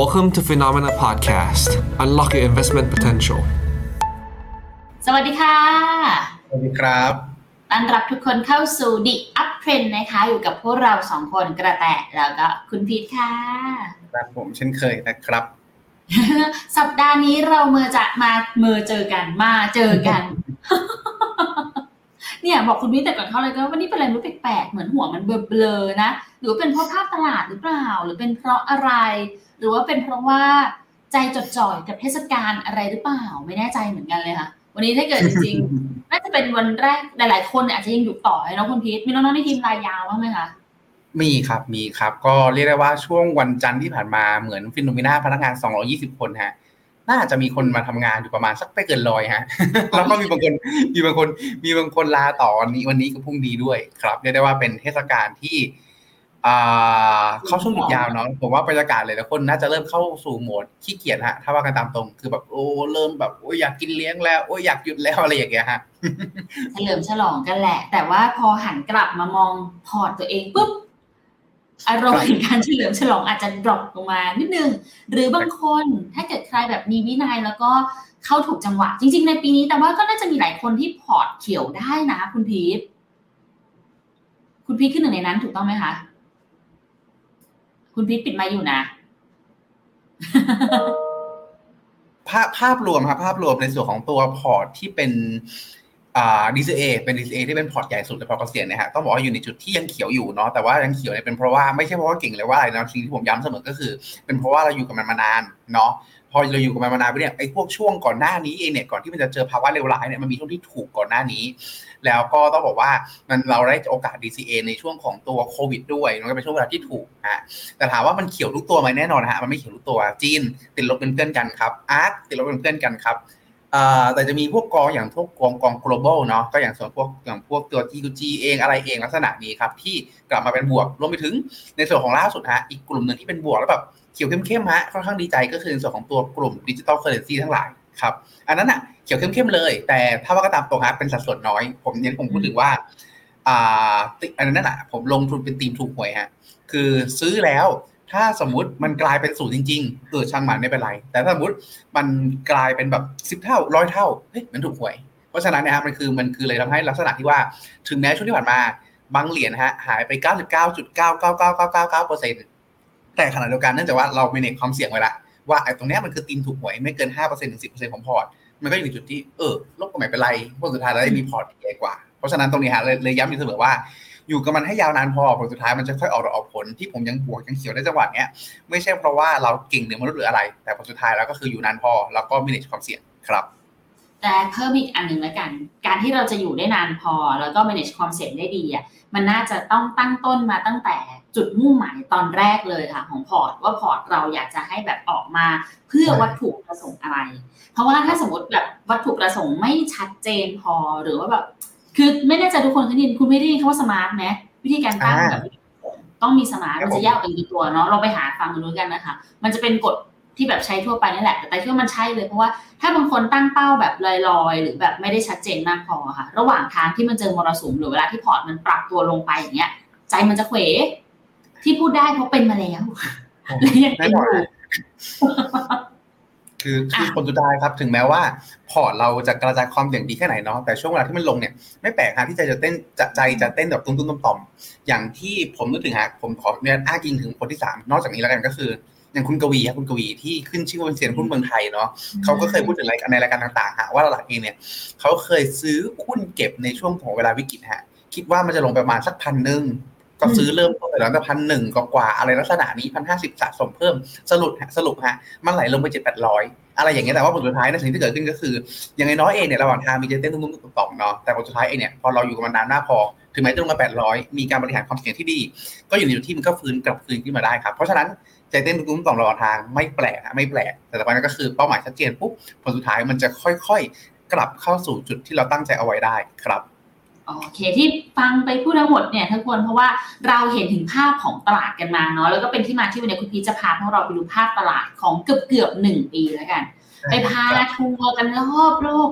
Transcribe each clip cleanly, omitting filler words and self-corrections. Welcome to Phenomena Podcast. Unlock your investment potential. สวัสดีค่ะสวัสดีครับต้อนรับทุกคนเข้าสู่ The Uptrend นะคะอยู่กับพวกเรา2คนกระแตแล้วก็คุณพีทค่ะครับผมเช่นเคยนะครับสัปดาห์นี้เราเจอกันเนี่ยบอกคุณวิทย์แต่ก่อนเขาเลยก็วันนี้เป็นอะไรรู้แปลกๆเหมือนหัวมันเบลอๆนะหรือว่าเป็นเพราะภาพตลาดหรือเปล่าหรือเป็นเพราะอะไรหรือว่าเป็นเพราะว่าใจจดจ่อกับเทศกาลอะไรหรือเปล่าไม่แน่ใจเหมือนกันเลยค่ะวันนี้ถ้าเกิดจริงๆน่าจะเป็นวันแรกหลายๆคนอาจจะยังอยู่ต่อเนาะคุณพีทมีน้องๆในทีมรายยาวบ้างมั้ยคะมีครับก็เรียกได้ว่าช่วงวันจันทร์ที่ผ่านมาเหมือนฟิโนเมนาพนักงาน220คนฮะน่าจะมีคนมาทำงานอยู่ประมาณสักไม่เกิน100ฮะแล้วก็มีบางคนลาต่อวันนี้กับพรุ่งนี้ด้วยครับเรียกได้ว่าเป็นเทศกาลที่เข้าช่วงหยุดยาวเนาะผมว่าบรรยากาศเลยนะคนน่าจะเริ่มเข้าสู่โหมดขี้เกียจฮะถ้าว่ากันตามตรงคือแบบโอ้เริ่มแบบโอ้อยากกินเลี้ยงแล้วโอ้อยากหยุดแล้วอะไรอย่างเงี้ยฮะเฉลิมฉลองกันแหละแต่ว่าพอหันกลับมามองพอร์ตตัวเองปุ๊บอารมณ์การเฉลิมฉลองอาจจะดรอปลงมานิดนึงหรือบางคนถ้าเกิดใครแบบมีวินัยแล้วก็เข้าถูกจังหวะจริงๆในปีนี้แต่ว่าก็น่าจะมีหลายคนที่พอร์ตเขียวได้นะคุณพีทขึ้นหนึ่งในนั้นถูกต้องไหมคะคุณพีทปิดไมค์อยู่นะ ภาพรวมครับภาพรวมในส่วนของตัวพอร์ตที่เป็นDCA เป็น DCA ที่เป็นพอร์ตใหญ่สุดในพอร์ตเกษียณนะฮะต้องบอกว่าอยู่ในจุดที่ยังเขียวอยู่เนาะแต่ว่ายังเขียวเนี่ยเป็นเพราะว่าไม่ใช่เพราะว่าเก่งเลยว่าอะไรนะสิ่งที่ผมย้ำเสมอก็คือเป็นเพราะว่าเราอยู่กับมันมานานเนาะพอเราอยู่กับมันมานานเนี่ยไอ้พวกช่วงก่อนหน้านี้เองเนี่ยก่อนที่มันจะเจอภาวะเลวร้ายเนี่ยมันมีช่วงที่ถูกก่อนหน้านี้แล้วก็ต้องบอกว่ามันเราได้โอกาส DCA ในช่วงของตัวโควิดด้วยมันก็เป็นช่วงเวลาที่ถูกฮะแต่ถามว่ามันเขียวทุกตัวมั้ยแน่นอนฮะมันไม่เขียวทุกตัวจีนติดลบเป็นเพื่อนกันครับอาร์คติดลบเป็นเพื่อนกันครับแต่จะมีพวกกองอย่างพวกกอง global เนาะก็อย่างส่วนพวกอย่างพวกตัว TQG เองอะไรเองลักษณะนี้ครับที่กลับมาเป็นบวกรวมไปถึงในส่วนของล่าสุดฮะอีกกลุ่มนึงที่เป็นบวกแล้วแบบเขียวเข้มๆฮะค่อนข้างดีใจก็คือในส่วนของตัวกลุ่ม Digital Currency ทั้งหลายครับอันนั้นน่ะเขียวเข้มๆเลยแต่ถ้าว่าก็ตามตรงฮะเป็นสัดส่วนน้อยผมเน้นผมพูดถึงว่าอันนั้นน่ะผมลงทุนเป็นทีมถูกหวยฮะคือซื้อแล้วถ้าสมมุติมันกลายเป็น0จริงๆช่างมันไม่เป็นไรแต่ถ้าสมมุติมันกลายเป็นแบบ10เท่า100เท่าเฮ้ยมันถูกหวยเพราะฉะนั้นเนี่ยฮะมันคือเลยทำให้ลักษณะที่ว่าถึงแม้ช่วงที่ผ่านมาบางเหรียญฮะหายไป 99.99999% แต่ขณะเดียวกันเนื่องจากว่าเรามีเนกความเสี่ยงไว้ละว่าไอ้ตรงเนี้ยมันคือตีมถูกหวยไม่เกิน 5% ถึง 10% ของพอร์ตมันก็อยู่ในจุดที่ลบก็ไม่เป็นไรเพราะสุดท้ายเราได้มีพอร์ตใหญ่กว่าเพราะฉะนั้นตรงนี้ฮะเลยย้ำอยู่เสมอว่าอยู่กับมันให้ยาวนานพอผลสุดท้ายมันจะค่อยออกดอกออกผลที่ผมยังบวกยังเขียวได้จังหวะเนี้ยไม่ใช่เพราะว่าเราเก่งหรือมนุษย์หรืออะไรแต่ผลสุดท้ายแล้วก็คืออยู่นานพอแล้วก็มินิชความเสี่ยงครับแต่เพิ่มอีกอันนึงแล้วกันการที่เราจะอยู่ได้นานพอแล้วก็มินิชความเสี่ยงได้ดีอ่ะมันน่าจะต้องตั้งต้นมาตั้งแต่จุดมุ่งหมายตอนแรกเลยค่ะของพอร์ตว่าพอร์ตเราอยากจะให้แบบออกมาเพื่อวัตถุประสงค์อะไรเพราะว่าถ้าสมมติแบบวัตถุประสงค์ไม่ชัดเจนพอหรือว่าแบบคือไม่แน่ใจทุกคนเคยได้ยินคุณไม่ได้ยินคำว่าสมาร์ทมั้ยวิธีการตั้งแบบต้องมีสมาร์ทจะยากกันกี่ตัวเนาะเราไปหาฟังกันด้วยกันนะคะมันจะเป็นกฎที่แบบใช้ทั่วไปนั่นแหละแต่คิดว่ามันใช่เลยเพราะว่าถ้าบางคนตั้งเป้าแบบลอยๆหรือแบบไม่ได้ชัดเจนมากพอค่ะระหว่างทางที่มันเจอมรสุมหรือเวลาที่พอร์ตมันปรับตัวลงไปอย่างเงี้ยใจมันจะเขวที่พูดได้เพราะเป็นมาแล้วแล้วยังเป็นอยู่คือคนสุดท้ายครับถึงแม้ว่าพอร์ตเราจะกระจายความเสี่ยงดีแค่ไหนเนาะแต่ช่วงเวลาที่มันลงเนี่ยไม่แปลกฮะที่ใจจะเต้นแบบตุ้มๆต่อมๆอย่างที่ผมนึกถึงฮะผมขอเรียนอ้างอิงถึงคนที่3นอกจากนี้แล้วกันก็คืออย่างคุณกวีที่ขึ้นชื่อว่าเป็นเซียนหุ้นเมืองไทยเนาะเค้าก็เคยพูดถึงในรายการต่างๆฮะว่าหลักเองเนี่ยเค้าเคยซื้อหุ้นเก็บในช่วงของเวลาวิกฤตฮะคิดว่ามันจะลงประมาณสัก 1,000 นึงก็ซื้อเริ่มต้นไปแล้วแต่ 1,100 กว่าๆอะไรลักษณะนี้ 1,050 สะสมเพิ่มสรุปฮะมันไหลลงไป 7,800 อะไรอย่างเงี้ยแต่ว่าผลสุดท้ายนะสิ่งที่เกิดขึ้นก็คืออย่างน้อยๆเองเนี่ยระหว่างทางมีเจเต้นตุ้มๆต่อมๆเนาะแต่ผลสุดท้ายเองเนี่ยพอเราอยู่กับมันนานมากพอถึงแม้จะลงมา800มีการบริหารความเสี่ยงที่ดีก็อยู่ในจุดที่มันก็ฟื้นกลับคืนขึ้นมาได้ครับเพราะฉะนั้นเจเต้นตุ้มๆต่อมระหว่างทางไม่แปลกแต่ประเด็นก็คือเป้าหมายชัดเจนปุ๊บผลสุดท้ายมันจะค่อยๆกลับเข้าสู่จุดที่เราตั้งใจเอาไว้ได้ครับโอเคที่ฟังไปพูดทั้งหมดเนี่ยทั้งคนเพราะว่าเราเห็นถึงภาพของตลาดกันมาเนาะแล้วก็เป็นที่มาที่วันนี้คุณพีจะพาพวกเราไปดูภาพตลาดของเกือบ1ปีแล้วกันไปพาทัวร์กันรอบโลก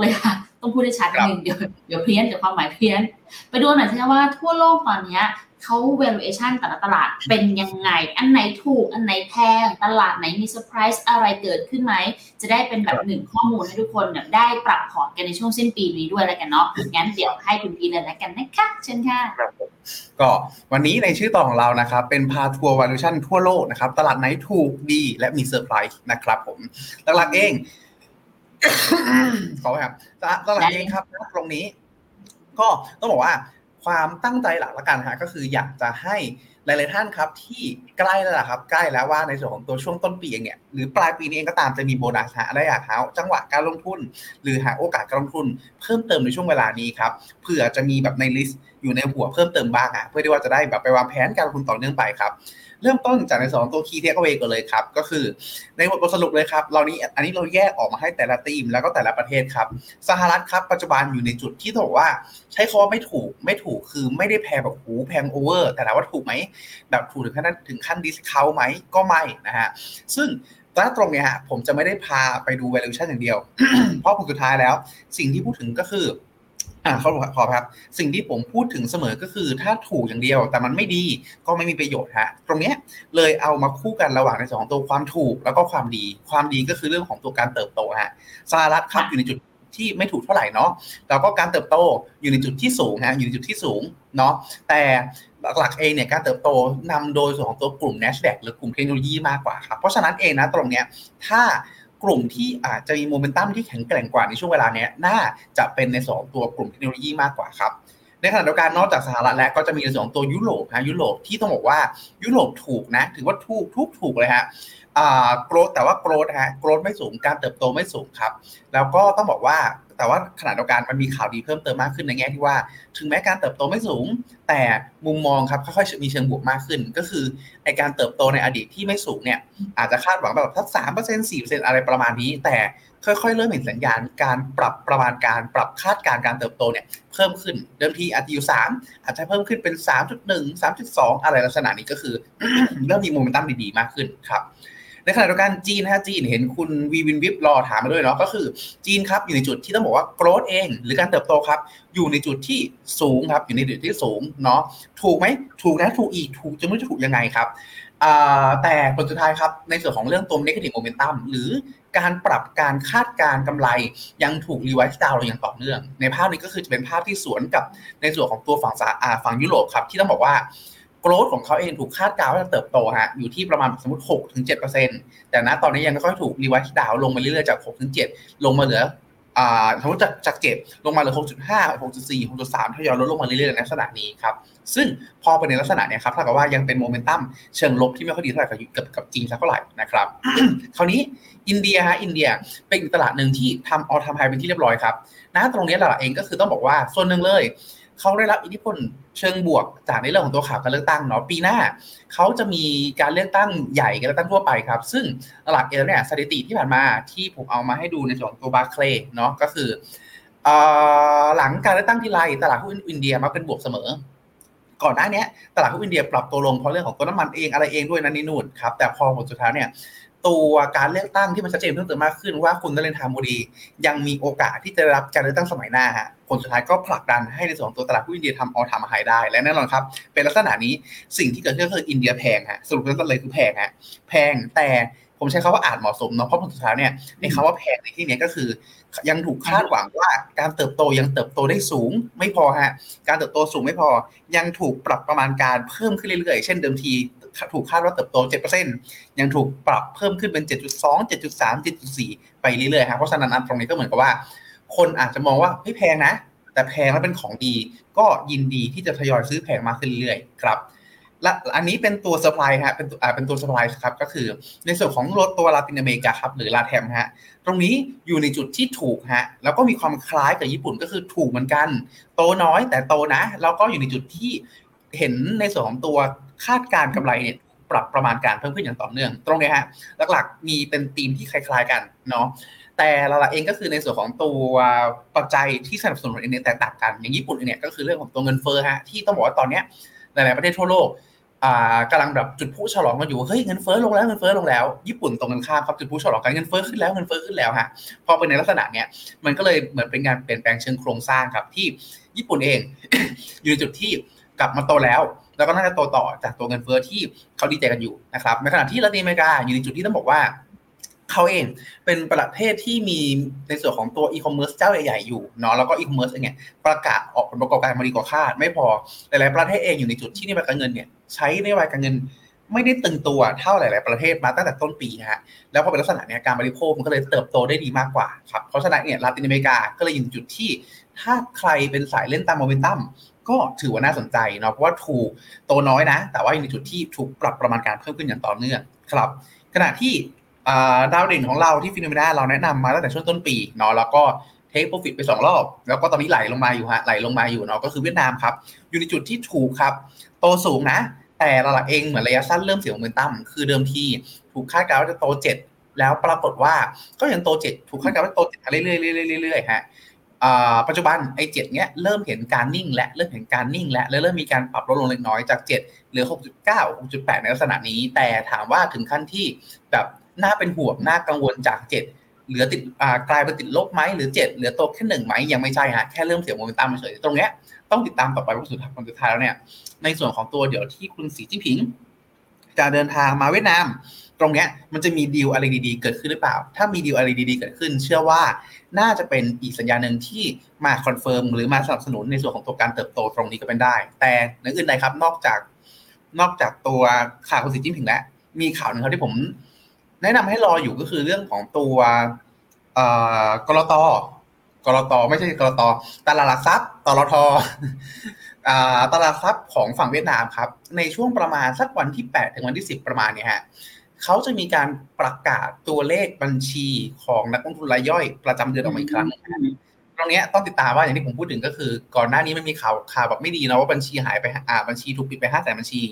เลยค่ะต้องพูดให้ชัดนิดนึงเดี๋ยวเพี้ยนเดี๋ยวความหมายเพี้ยนไปดูหน่อยสิว่าทั่วโลกตอนนี้ เขา valuation แต่ละตลาดเป็นยังไงอันไหนถูกอันไหนแพงตลาดไหนมีเซอร์ไพรส์อะไรเกิดขึ้นไหมจะได้เป็นแบบหนึ่งข้อมูลให้ทุกคนแบบได้ปรับพอร์ตกันในช่วงสิ้นปีนี้ด้วยแล้วกันเนาะงั้นเดี๋ยวให้คุณพีเลยแล้วกันนะคะเชิญค่ะก็วันนี้ในชื่อต่อของเรานะครับเป็นพาทัวร์ valuation ทั่วโลกนะครับตลาดไหนถูกดีและมีเซอร์ไพรส์นะครับผมหลักๆเองขอครับตลาดเองครับตรงนี้ก็ต้องบอกว่าความตั้งใจหลักละกันฮะก็คืออยากจะให้หลายๆท่านครับที่ใกล้แล้วล่ะครับใกล้แล้วว่าในส่วนของตัวช่วงต้นปีเองเนี่ยหรือปลายปีนี้เองก็ตามจะมีโบนัสหาได้อยากหาจังหวะการลงทุนหรือหาโอกาสการลงทุนเพิ่มเติมในช่วงเวลานี้ครับเผื่อจะมีแบบในลิสต์อยู่ในหัวเพิ่มเติมบ้างฮะเพื่อที่ว่าจะได้แบบไปวางแผนการลงทุนต่อเนื่องไปครับเริ่มต้นจากในส่วนของตัว Key Takeaway ก่อนเลยครับก็คือในบทสรุปเลยครับเรานี้อันนี้เราแยกออกมาให้แต่ละทีมแล้วก็แต่ละประเทศครับสหรัฐครับปัจจุบันอยู่ในจุดที่ต้องบอกว่าใช้คำว่าไม่ถูกคือไม่ได้แพงแบบหูแพงโอเวอร์แต่ถามว่าถูกไหมแบบถูกถึงขั้นดิสเคาท์ไหมก็ไม่นะฮะซึ่งณตรงเนี้ยฮะผมจะไม่ได้พาไปดู valuation อย่างเดียว เพราะผลสุดท้ายแล้วสิ่งที่พูดถึงก็คือเขาบอกครับสิ่งที่ผมพูดถึงเสมอก็คือถ้าถูกอย่างเดียวแต่มันไม่ดีก็ไม่มีประโยชน์ฮะตรงเนี้ยเลยเอามาคู่กันระหว่างใน2ตัวความถูกแล้วก็ความดีความดีก็คือเรื่องของตัวการเติบโตฮะสหรัฐครับอยู่ในจุดที่ไม่ถูกเท่าไหร่เนาะแล้วก็การเติบโตอยู่ในจุดที่สูงฮะอยู่ในจุดที่สูงเนาะแต่หลักๆเองเนี่ยการเติบโตนำโดยส่วนของตัวกลุ่ม Nasdaq หรือกลุ่มเทคโนโลยีมากกว่าครับเพราะฉะนั้นเองนะตรงเนี้ยถ้ากลุ่มที่อาจจะมีโมเมนตัมที่แข็งแกร่งกว่าในช่วงเวลาเนี้ยน่าจะเป็นในสองตัวกลุ่มเทคโนโลยีมากกว่าครับในขณะเดียวกันนอกจากสหรัฐแล้วก็จะมีในสองตัวยุโรปฮะยุโรปที่ต้องบอกว่ายุโรปถูกนะถือว่าถูกเลยฮะโกรธแต่ว่าโกรธฮะโกรธไม่สูงการเติบโตไม่สูงครับแล้วก็ต้องบอกว่าแต่ว่าขณะเดียวกันมันมีข่าวดีเพิ่มเติมมากขึ้นในแง่ที่ว่าถึงแม้การเติบโตไม่สูงแต่มุมมองครับค่อยๆมีเชิงบวกมากขึ้นก็คือไอ้การเติบโตในอดีตที่ไม่สูงเนี่ยอาจจะคาดหวังแบบสัก 3% 4% อะไรประมาณนี้แต่ค่อยๆเริ่มเห็นสัญญาณการปรับประมาณการปรับคาดการณ์การเติบโตเนี่ยเพิ่มขึ้นเดิมทีอาจจะอยู่3อาจจะเพิ่มขึ้นเป็น 3.1 3.2 อะไรลักษณะนี้ก็คือ เริ่มมีโมเมนตัมดีๆมากขึ้นครับในขณะเดียวกันจีนฮะจีนเห็นคุณวีวินวิบรอถามมาด้วยเนาะก็คือจีนครับอยู่ในจุดที่ต้องบอกว่าโกรธเองหรือการเติบโตครับอยู่ในจุดที่สูงครับอยู่ในจุดที่สูงเนาะถูกไหมถูกนะถูกอีกถูกจะไม่รู้จะถูกยังไงครับแต่ผลสุดท้ายครับในส่วนของเรื่องตัว negative momentum หรือการปรับการคาดการณ์กำไรยังถูก revise down อย่างต่อเนื่องในภาพนี้ก็คือจะเป็นภาพที่สวนกับในส่วนของตัวฝั่งยุโรปครับที่ต้องบอกว่าโกรธของเขาเองถูกคาดการณ์ว่าจะเติบโตฮะอยู่ที่ประมาณสมมุติ 6-7% แต่ณตอนนี้ยังค่อยถูกรีไวซ์ดาวน์ลงมาเรื่อยๆจาก 6-7 ลงมาเหลือสมมุติจาก7ลงมาเหลือ 6.5 6.4 6.3 ทยอยลดลงมาเรื่อยๆในลักษณะนี้ครับซึ่งพอเป็นในลักษณะเนี้ยครับเท่ากับว่ายังเป็นโมเมนตัมเชิงลบที่ไม่ค่อยดีเท่าไหร่กับจีนสักเท่าไหร่นะครับ คราวนี้อินเดียเป็นตลาดนึงที่ทำออลไทม์ไฮเป็นที่เรียบร้อยครับณตรงนี้เราเองก็คือต้องบอกว่าส่วนนึงเลยเขาได้รับอิทธิพลเชิงบวกจากในเรื่องของตัวข่าวการเลือกตั้งเนาะปีหน้าเขาจะมีการเลือกตั้งใหญ่การเลือกตั้งทั่วไปครับซึ่งหลักเองเนี่ยสถิติที่ผ่านมาที่ผมเอามาให้ดูในส่วนตัวบาร์เคลย์เนาะก็คือหลังการเลือกตั้งทีไรตลาดหุ้นอินเดียมาเป็นบวกเสมอก่อนหน้านี้ตลาดหุ้นอินเดียปรับตัวลงเพราะเรื่องของตัวน้ำมันเองอะไรเองด้วยนั่นนี่นู่นครับแต่พอผลสุดท้ายเนี่ยตัวการเลือกตั้งที่มันชัดเจนเพิ่มเติมมากขึ้นว่าคุณนเรนทรา โมดียังมีโอกาสที่จะรับการเลือกตั้งสมัยหน้าฮะผลสุดท้ายก็ผลักดันให้ในส่วนของตัวตลาดหุ้นอินเดียทำออลไทม์ไฮได้และแน่นอนครับเป็นลักษณะนี้สิ่งที่เกิดขึ้นก็คืออินเดียแพงฮะสรุปแล้วก็เลยคือแพงฮะแพงแต่ผมใช้คำว่าอาจเหมาะสมเนาะเพราะผลสุดท้ายเนี่ยในคำว่าแพงในที่นี้ก็คือยังถูกคาดหวังว่าการเติบโตยังเติบโตได้สูงไม่พอฮะการเติบโตสูงไม่พอยังถูกปรับประมาณการเพิ่มขึ้นเรื่อยๆเช่นเดิมทีถูกคาดว่าเติบโต 7% ยังถูกปรับเพิ่มขึ้นเป็น 7.2 7.3 7.4 ไปเรื่อยๆฮะเพราะฉะนั้นตรงนี้ก็เหมือนกับว่าคนอาจจะมองว่าไม่แพงนะแต่แพงแล้วเป็นของดีก็ยินดีที่จะทยอยซื้อแพงมากขึ้นเรื่อยๆครับและอันนี้เป็นตัว supply ฮะเป็นตัว supply ครับก็คือในส่วนของรถตัวลาตินอเมริกาครับหรือลาแทมฮะตรงนี้อยู่ในจุดที่ถูกฮะแล้วก็มีความคล้ายกับญี่ปุ่นก็คือถูกเหมือนกันโตน้อยแต่โตนะแล้วก็อยู่ในจุดที่เห็นในส่วนของตัวคาดการกำไรเนี่ยปรับประมาณการเพิ่มขึ้นอย่างต่อเนื่องตรงนี้ฮะหลักๆมีเป็นธีมที่คล้ายๆกันเนาะแต่หลักๆเองก็คือในส่วนของตัวปัจจัยที่สนับสนุนเองแตกต่างกันอย่างญี่ปุ่นเนี่ยก็คือเรื่องของตัวเงินเฟ้อฮะที่ต้องบอกว่าตอนนี้หลายๆประเทศทั่วโลกกำลังแบบจุดพุฉลองกันอยู่เฮ้ยเงินเฟ้อลงแล้วเงินเฟ้อลงแล้วญี่ปุ่นตรงกันข้ามครับจุดพุฉลองกันเงินเฟ้อขึ้นแล้วเงินเฟ้อขึ้นแล้วฮะพอเป็นในลักษณะเนี้ยมันก็เลยเหมือนเป็นการเปลี่ยนแปลงเชิงโครงสร้างครับที่ญี่ปุ่นเองอยู่ในจุดที่กลับมาโตแล้ว แล้วก็น่าจะโตต่อจากตัวเงินเฟ้อที่เขาดีใจกันอยู่นะครับในขณะที่ละตินอเมริกาอยู่ในจุดที่ต้องบอกว่าเขาเองเป็นประเทศที่มีในส่วนของตัวอีคอมเมิร์ซเจ้าใหญ่ๆอยู่เนาะแล้วก็อีคอมเมิร์ซเนี่ยประกาศออกผลประกอบการมาดีกว่าคาดไม่พอหลายๆประเทศเองอยู่ในจุดที่นโยบายการเงินเนี่ยใช้นโยบายการเงินไม่ได้ตึงตัวเท่าหลายๆประเทศมาตั้งแต่ต้นปีฮะแล้วพอเป็นลักษณะเนี่ยการบริโภคมันก็เลยเติบโตได้ดีมากกว่าครับเพราะฉะนั้นเนี่ยลาตินอเมริกาก็เลยอยู่จุดที่ถ้าใครเป็นสายเล่นตามโมเมนตัมก็ถือว่าน่าสนใจเนาะเพราะว่าถูกโตน้อยนะแต่ว่าอยู่ในจุดที่ถูกปรับประมาณการเพิ่มขึ้นอย่างต่อเนื่องครับขณะที่ดาวเด่นของเราที่ฟิโนเมนาเราแนะนำมาตั้งแต่ช่วงต้นปีเนาะแล้วก็เทคโปรฟิตไป2รอบแล้วก็ตอนนี้ไหลลงมาอยู่ฮะไหลลงมาอยู่เนาะก็คือเวียดนามครับอยู่ในจุดที่ถูกครับโตสูงนะแต่ระดับเองเหมือนระยะสั้นเริ่มเสียโมเมนตัมคือเดิมทีถูกคาดการณ์ว่าจะโต7แล้วปรากฏว่าก็ยังโต7ถูกคาดการณ์ว่าโต7เรื่อยๆๆๆฮะปัจจุบันไอ้7เนี้ยเริ่มเห็นการนิ่งและเริ่มเห็นการนิ่งและเริ่มมีการปรับลดลงเล็กน้อยจาก7เหลือ 6.9 6.8 ในลักษณะนี้แต่ถามว่าถึงขั้นที่แบบน่าเป็นห่วงน่ากังวลจาก7เหลือติดกลายเป็นติดลบมั้ยหรือ7เหลือโตแค่1มั้ยยังไม่ใช่ฮะแค่เริ่มเสียโมเมนตัมเฉยๆตรงเนี้ยต้องติดตามต่อไปว่าสุดท้ายแล้วเนี่ยในส่วนของตัวเดี๋ยวที่คุณสีจิ้นผิงจะเดินทางมาเวียดนามตรงเนี้ยมันจะมีดีลอะไรดีๆเกิดขึ้นหรือเปล่าถ้ามีดีลอะไรดีๆเกิดขึ้นเชื่อว่าน่าจะเป็นอีกสัญญาณนึงที่มาคอนเฟิร์มหรือมาสนับสนุนในส่วนของตัวการเติบโตตรงนี้ก็เป็นได้แต่ในอื่นใดครับนอกจากตัวข่าวคุณสีจิ้นผิงแล้วมีข่าวนึงครับที่ผมแนะนำให้รออยู่ก็คือเรื่องของตัวกลตไม่ใช่กลตตลาดหลักทรัพย์ตลทตลาดหลักทรัพย์ของฝั่งเวียดนามครับในช่วงประมาณสักวันที่8ถึงวันที่10ประมาณเนี่ยฮะเขาจะมีการประกาศตัวเลขบัญชีของนักลงทุนรายย่อยประจำเดือนออกมาอีกครั้งตรงนี้ต้องติดตามว่าอย่างที่ผมพูดถึงก็คือก่อนหน้านี้มันมีข่าวแบบไม่ดีนะว่าบัญชีหายไปบัญชีถูกปิดไป 500,000 บัญชี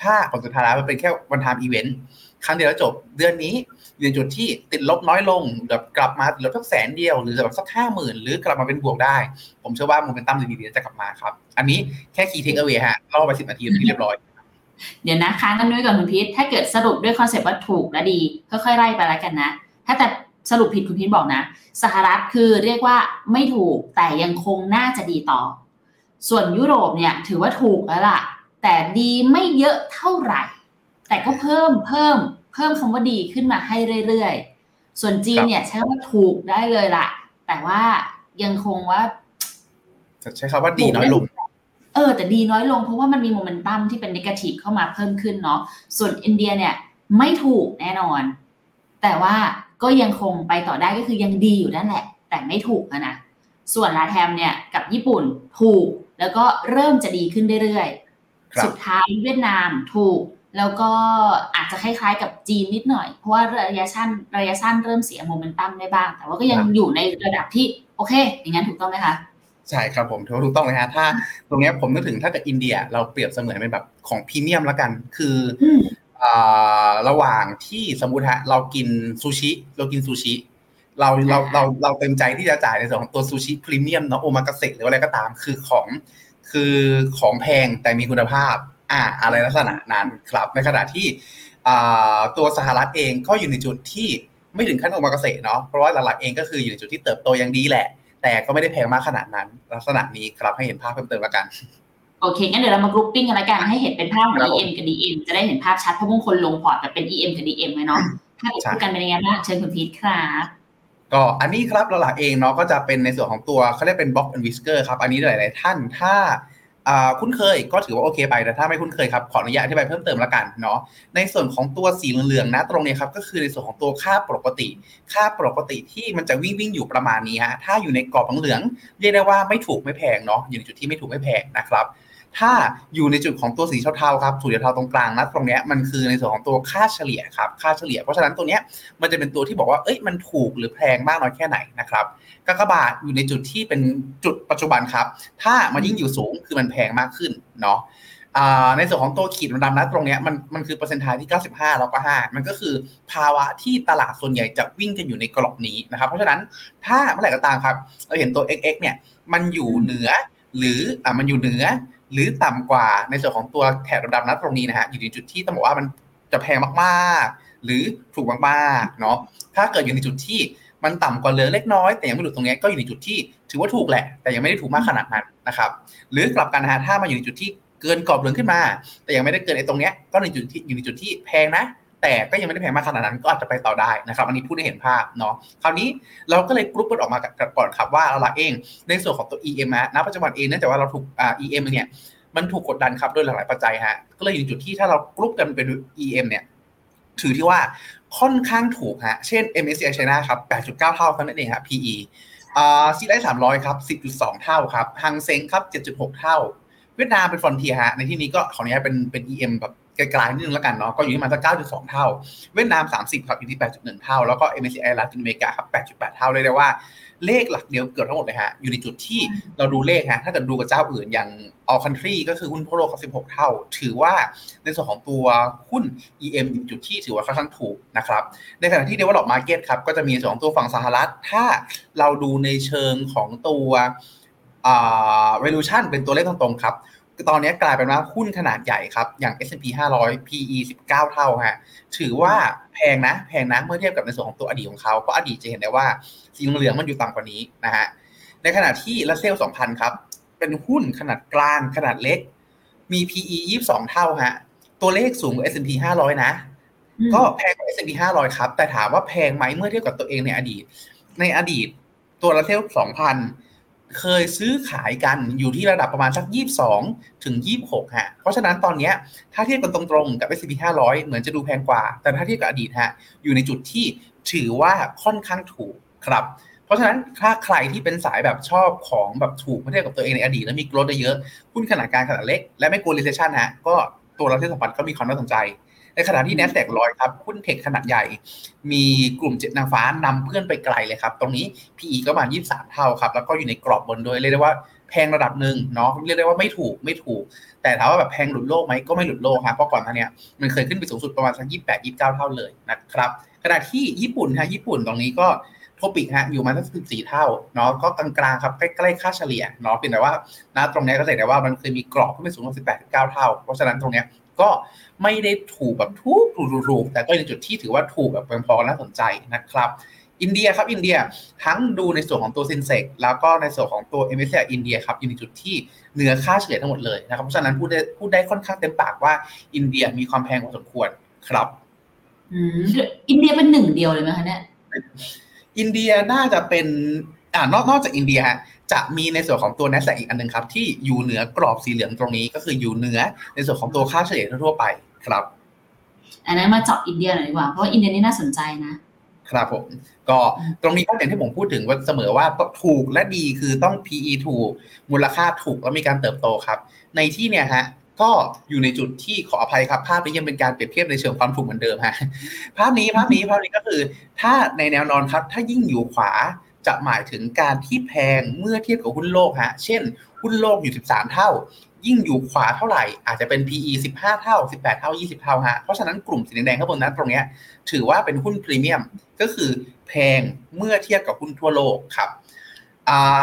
ถ้าผลสุดท้ายแล้วมันเป็นแค่วันทามอีเวนต์ครั้งเดียวแล้วจบเดือนนี้อยู่ในจุดที่ติดลบน้อยลงแบบกลับมาติดลบสักแสนเดียวหรือแบบสัก 50,000 หรือกลับมาเป็นบวกได้ผมเชื่อว่าโมเมนตัมดีๆจะกลับมาครับอันนี้แค่คีย์เทคเอาท์เวย์ฮะรอไป10 นาทีเรียบร้อยเดี๋ยวนะค้างกันด้วยก่อนคุณพีทถ้าเกิดสรุปด้วยคอนเซ็ปต์ว่าถูกและดีค่อยๆไล่ไปแล้วกันนะถ้าแต่สรุปผิดคุณพีทบอกนะสหรัฐคือเรียกว่าไม่ถูกแต่ยังคงน่าจะดีต่อส่วนยุโรปเนี่ยถือว่าถูกแล้วล่ะแต่ดีไม่เยอะเท่าไหร่แต่ก็เพิ่มคำว่าดีขึ้นมาให้เรื่อยๆส่วนจีนเนี่ยใช้ว่าถูกได้เลยล่ะแต่ว่ายังคงว่าใช้คำว่าดีน้อยลงแต่ดีน้อยลงเพราะว่ามันมีโมเมนตัมที่เป็นเนกาทีฟเข้ามาเพิ่มขึ้นเนาะส่วนอินเดียเนี่ยไม่ถูกแน่นอนแต่ว่าก็ยังคงไปต่อได้ก็คือยังดีอยู่นั่นแหละแต่ไม่ถูกนะส่วนลาแทมเนี่ยกับญี่ปุ่นถูกแล้วก็เริ่มจะดีขึ้นเรื่อยๆสุดท้ายเวียดนามถูกแล้วก็อาจจะคล้ายๆกับจีนนิดหน่อยเพราะว่าระยะสั้นเริ่มเสียโมเมนตัมได้บ้างแต่ว่าก็ยังอยู่ในระดับที่โอเคอย่างนั้นถูกต้องไหมคะใช่ครับผมถูกต้องเลยฮะถ้าตรงนี้ผมนึกถึงถ้ากับอินเดียเราเปรียบเสมือนเป็นแบบของพรีเมียมละกันคือระหว่างที่สมมุติฮะเรากินซูชิเราเต็มใจที่จะจ่ายในส่วนของตัวซูชิพรีเมียมเนาะโอมากาเสะหรืออะไรก็ตามคือของแพงแต่มีคุณภาพอะไรลักษณะนั้นครับในขณะที่ตัวสหรัฐเองก็อยู่ในจุดที่ไม่ถึงขั้นโอมากาเสะเนาะเพราะว่าหลักๆเองก็คืออยู่ในจุดที่เติบโตอย่างดีแหละแต่ก็ไม่ได้แพงมากขนาดนั้นลักษณะนี้ครับให้เห็นภาพเพิ่มเติมละกันโอเคงั้นเดี๋ยวเรามากรุ๊ปปิ้งกันละกันให้เห็นเป็นภาพของ EM กับ DM จะได้เห็นภาพชัดเพราะบางคนลงพอร์ตแบบเป็น EM กับ DM เลยเนาะถ้าพูดกันเป็นยังไงบ้างเชิญคุณพีทครับก็อันนี้ครับหลักๆเองเนาะก็จะเป็นในส่วนของตัวเค้าเรียกเป็น Box and Whisker ครับอันนี้หลายๆท่านถ้าคุ้นเคยก็ถือว่าโอเคไปแต่ถ้าไม่คุ้นเคยครับขออนุญาตอธิบายเพิ่มเติมละกันเนาะในส่วนของตัวสีเหลืองๆนะตรงนี้ครับก็คือในส่วนของตัวค่าปกติที่มันจะวิ่งอยู่ประมาณนี้ฮะถ้าอยู่ในกรอบเหลืองเรียกได้ว่าไม่ถูกไม่แพงเนาะอยู่ในจุดที่ไม่ถูกไม่แพงนะครับถ้าอยู่ในจุดของตัวสีเทาๆครับสีเทาตรงกลางนะตรงนี้มันคือในส่วนของตัวค่าเฉลี่ยเพราะฉะนั้นตัวเนี้ยมันจะเป็นตัวที่บอกว่าเอ้ยมันถูกหรือแพงมากน้อยแค่ไหนนะครับกากบาทอยู่ในจุดที่เป็นจุดปัจจุบันครับถ้ามันยิ่งอยู่สูงคือมันแพงมากขึ้นเนาะในส่วนของตัวขีดดำนะตรงนี้มันคือเปอร์เซ็นต์ไทยที่95แล้วก็5มันก็คือภาวะที่ตลาดส่วนใหญ่จะวิ่งกันอยู่ในกรอบนี้นะครับเพราะฉะนั้นถ้าเมื่อไหร่ก็ตามครับเราเห็นตัว xx เนี่ยมันอยู่เหนือหรือมันอยู่เหนือหรือต่ำกว่าในส่วนของตัวแถบดำๆนะตรงนี้นะฮะอยู่ในจุดที่ต้องบอกว่ามันจะแพงมากๆหรือถูกมากๆเนาะถ้าเกิดอยู่ในจุดที่มันต่ำกว่าเหลือเล็กน้อยแต่ยังไม่หลุดตรงนี้ก็อยู่ในจุดที่ถือว่าถูกแหละแต่ยังไม่ได้ถูกมากขนาดนั้นนะครับหรือกลับกันนะฮะถ้ามันอยู่ในจุดที่ เกินกรอบเหลืองขึ้นมาแต่ยังไม่ได้เกินไอ้ตรงเนี้ยก็ในจุดที่อยู่ในจุดที่แพงนะแต่ก็ยังไม่ได้แพงมากขนาดนั้นก็อาจจะไปต่อได้นะครับอันนี้พูดได้เห็นภาพเนาะคราวนี้เราก็เลยกรุ๊ปมันออกมาก่อนครับว่าเราเองในส่วนของตัว EM นะณปัจจุบันเองเนื่องจากว่าเราถูกEM เนี่ยมันถูกกดดันครับด้วยหลายปัจจัยฮะก็เลยอยู่ในจุดที่ถ้าเรากรุ๊ปกันเป็น EM เนี่ยถือที่ว่าค่อนข้างถูกฮะเช่น MSCI China ครับ 8.9 เท่านั่นเองฮะ PE CSI 300ครับ 10.2 เท่าครับฮังเซ็งครับ 7.6 เท่าเวียดนามเป็นฟอนเทียฮะในที่นี้ก็ขออนุญาตเป็น EM แบบไกลๆนิดนึงแล้วกันเนาะก็อยู่ที่มาสัก 9.2 เท่าเวียดนาม30ครับอยู่ที่ 8.1 เท่าแล้วก็ MSCI ลาตินอเมริกาครับ 8.8 เท่าเลยได้ว่าเลขหลักเดียวเกือบทั้งหมดเลยฮะอยู่ในจุดที่เราดูเลขฮะถ้าเกิดดูกับเจ้าอื่นอย่าง All Country ก็คือหุ้นทั่วโลกครับ16เท่าถือว่าในส่วนของตัวหุ้น EM อยู่จุดที่ถือว่าค่อนข้างถูกนะครับในขณะที่ Developed Market ครับก็จะมี2ตัวฝั่งสหรัฐถ้าเราดูในเชิงของตัวvaluation เป็นตัวเลขตรงๆครับตอนนี้กลายเป็นว่าหุ้นขนาดใหญ่ครับอย่าง S&P 500 PE 19 เท่าฮะถือว่าแพงนะเมื่อเทียบกับในส่วนของตัวอดีตของเขาเพราะอดีตจะเห็นได้ว่าสีเหลืองมันอยู่ต่ำกว่านี้นะฮะในขณะที่Russell 2000 ครับเป็นหุ้นขนาดกลางขนาดเล็กมี PE 22 เท่าฮะตัวเลขสูงกว่า S&P 500 นะก็แพงกว่า S&P 500 ครับแต่ถามว่าแพงไหมเมื่อเทียบกับตัวเองในอดีตตัวRussell 2000เคยซื้อขายกันอยู่ที่ระดับประมาณสัก22ถึง26ฮะเพราะฉะนั้นตอนนี้ถ้าเทียบกันตรงๆกับ S&P 500เหมือนจะดูแพงกว่าแต่ถ้าเทียบกับอดีตฮะอยู่ในจุดที่ถือว่าค่อนข้างถูกครับเพราะฉะนั้นถ้าใครที่เป็นสายแบบชอบของแบบถูกเมื่อเทียบกับตัวเองในอดีตแล้วมีโกรธได้เยอะหุ้นขนาดกลางขนาดเล็กและไม่กลัว recession ฮะก็ตัวเราที่สัมพันธ์ก็มีความน่าสนใจในขณะที่ Nasdaq 100ครับหุ้นเทคขนาดใหญ่มีกลุ่ม7นางฟ้านำเพื่อนไปไกลเลยครับตรงนี้ PE ก็มา23เท่าครับแล้วก็อยู่ในกรอบบนด้วยเรียกได้ว่าแพงระดับหนึ่งเนาะเรียกได้ว่าไม่ถูกแต่ถามว่าแบบแพงหลุดโลกไหมก็ไม่หลุดโลกฮะเพราะก่อนหน้านี้มันเคยขึ้นไปสูงสุดประมาณสัก28 29เท่าเลยนะครับขณะที่ญี่ปุ่นตรงนี้ก็โทปิกฮะอยู่มาสัก14เท่าเนาะก็กลางๆครับใกล้ๆค่าเฉลี่ยเนาะเป็นแต่ว่าณตรงนี้ก็เห็นได้ว่ามันเคยมีกรอบขึ้นไปสูงถึง18 19เท่าเพราะฉะนั้นตรงนี้ก็ไม่ได้ถูกแบบถูกแต่ก็ในจุดที่ถือว่าถูกแบบเพียงพอน่าสนใจนะครับอินเดียทั้งดูในส่วนของตัวซินเซกแล้วก็ในส่วนของตัว MSCI อินเดียครับอยู่ในจุดที่เหนือค่าเฉลี่ยทั้งหมดเลยนะครับเพราะฉะนั้นพูดได้ค่อนข้างเต็มปากว่าอินเดียมีความแพงพอสมควรครับอินเดียเป็นหนึ่งเดียวเลยมั้ยคะเนี่ยอินเดียน่าจะเป็นนอกจากอินเดียจะมีในส่วนของตัว Nasdaq อีกอันนึงครับที่อยู่เหนือกรอบสีเหลืองตรงนี้ก็คืออยู่เหนือในส่วนของตัวค่าเฉลี่ยทั่วไปครับอันนั้นมาเจาะอินเดียหน่อยดีกว่าเพราะอินเดียนี่น่าสนใจนะครับผมก็ตรงนี้ก็อย่างที่ผมพูดถึงว่าเสมอว่าถูกและดีคือต้อง PE ถูกมูลค่าถูกและมีการเติบโตครับในที่เนี่ยฮะก็อยู่ในจุดที่ขออภัยครับภาพนี้ยังเป็นการเปรียบเทียบในเชิงความถูกเหมือนเดิมฮะภาพนี้ก็คือถ้าในแนวนอนครับถ้ายิ่งอยู่ขวาจะหมายถึงการที่แพงเมื่อเทียบกับหุ้นโลกฮะเช่นหุ้นโลกอยู่13เท่ายิ่งอยู่ขวาเท่าไหร่อาจจะเป็น PE 15เท่า18เท่า20เท่าฮะเพราะฉะนั้นกลุ่มสีแดงข้างบนนั้นตรงเนี้ยถือว่าเป็นหุ้นพรีเมียมก็คือแพงเมื่อเทียบกับหุ้นทั่วโลกครับ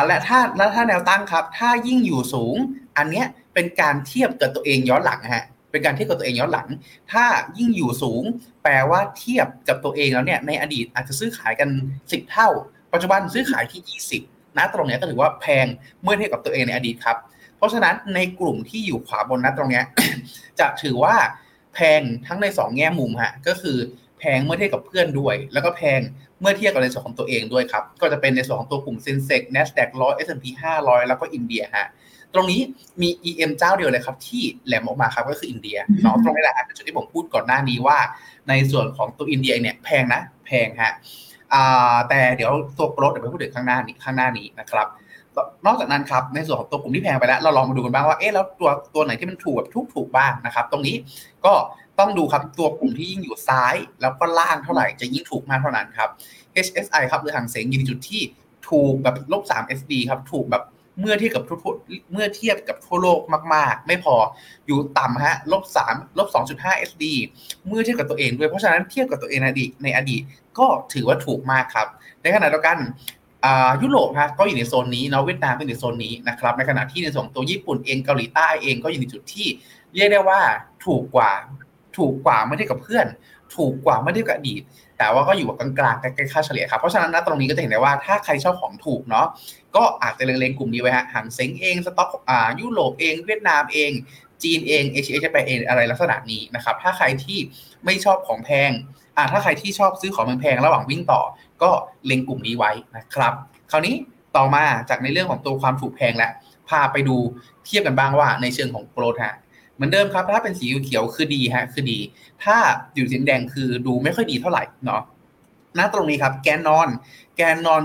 และถ้าแนวตั้งครับถ้ายิ่งอยู่สูงอันเนี้ยเป็นการเทียบกับตัวเองย้อนหลังฮะเป็นการเทียบกับตัวเองย้อนหลังถ้ายิ่งอยู่สูงแปลว่าเทียบกับตัวเองแล้วเนี่ยในอดีตอาจจะซื้อขายกัน10เท่าปัจจุบันซื้อขายที่20นะตรงนี้ก็ถือว่าแพงเมื่อเทียบกับตัวเองในอดีตครับเพราะฉะนั้นในกลุ่มที่อยู่ขวาบนนะตรงนี้ จะถือว่าแพงทั้งใน2แง่มุมฮะก็คือแพงเมื่อเทียบกับเพื่อนด้วยแล้วก็แพงเมื่อเทียบกับในส่วนของตัวเองด้วยครับก็จะเป็นในส่วนของตัวกลุ่ม Sensex Nasdaq 100 S&P 500แล้วก็อินเดียฮะตรงนี้มี EM เจ้าเดียวเลยครับที่แหลมออกมาครับก็คืออินเดียเนาะตรงนี้แหละเป็นจุดที่ผมพูดก่อนหน้านี้ว่าในส่วนของตัวอินเดียเนี่ยแพงฮะแต่เดี๋ยวตัวโกรธเดี๋ยวไปพูดถึงข้างหน้านี้นะครับนอกจากนั้นครับในส่วนของตัวกลุ่มที่แพงไปแล้วเราลองมาดูกันบ้างว่าเอ๊ะแล้วตัวไหนที่มันถูกแบบถูกบ้างนะครับตรงนี้ก็ต้องดูครับตัวกลุ่มที่ยิ่งอยู่ซ้ายแล้วก็ล่างเท่าไหร่จะยิ่งถูกมากเท่านั้นครับ HSI ครับหรือหางเสงอยู่ในจุดที่ถูกแบบ -3 SD ครับถูกแบบเมื่อเทียบกับทั่วโลกมากๆไม่พออยู่ต่ำฮะ -3 -2.5 SD เมื่อเทียบกับตัวเองด้วยเพราะฉะนั้นเทียบกับตัวเองในอดีตก็ถือว่าถูกมากครับในขณะเดียวกันยุโรปฮะก็อยู่ในโซนนี้เนาะเวียดนามก็อยู่ในโซนนี้นะครับในขณะที่ในส่วนตัวญี่ปุ่นเองเกาหลีใต้เองก็อยู่ในจุดที่เรียกได้ว่าถูกกว่าเมื่อเทียบกับเพื่อนถูกกว่าเมื่อเทียบกับอดีตแต่ว่าก็อยู่กับกลางๆใกล้ๆค่าเฉลี่ยครับเพราะฉะนั้นณตรงนี้ก็จะเห็นได้ว่าถ้าใครชอบของถูกเนาะก็อาจจะเล็งๆกลุ่มนี้ไว้ฮะหางเซ็งเองสต็อกยุโรปเองเวียดนามเอง จีนเองเอเชียจะไปเองอะไรลักษณะนี้นะครับถ้าใครที่ไม่ชอบของแพงถ้าใครที่ชอบซื้อของแพงระหว่างวิ่งต่อก็เล็งกลุ่มนี้ไว้นะครับคราวนี้ต่อมาจากในเรื่องของตัวความถูกแพงแล้วพาไปดูเทียบกันบ้างว่าในเชิงของโกรธฮะเหมือนเดิมครับถ้าเป็นสีเขียวคือดีฮะคือดีถ้าอยู่สีแดงคือดูไม่ค่อยดีเท่าไหร่เนาะณตรงนี้ครับแกนนอน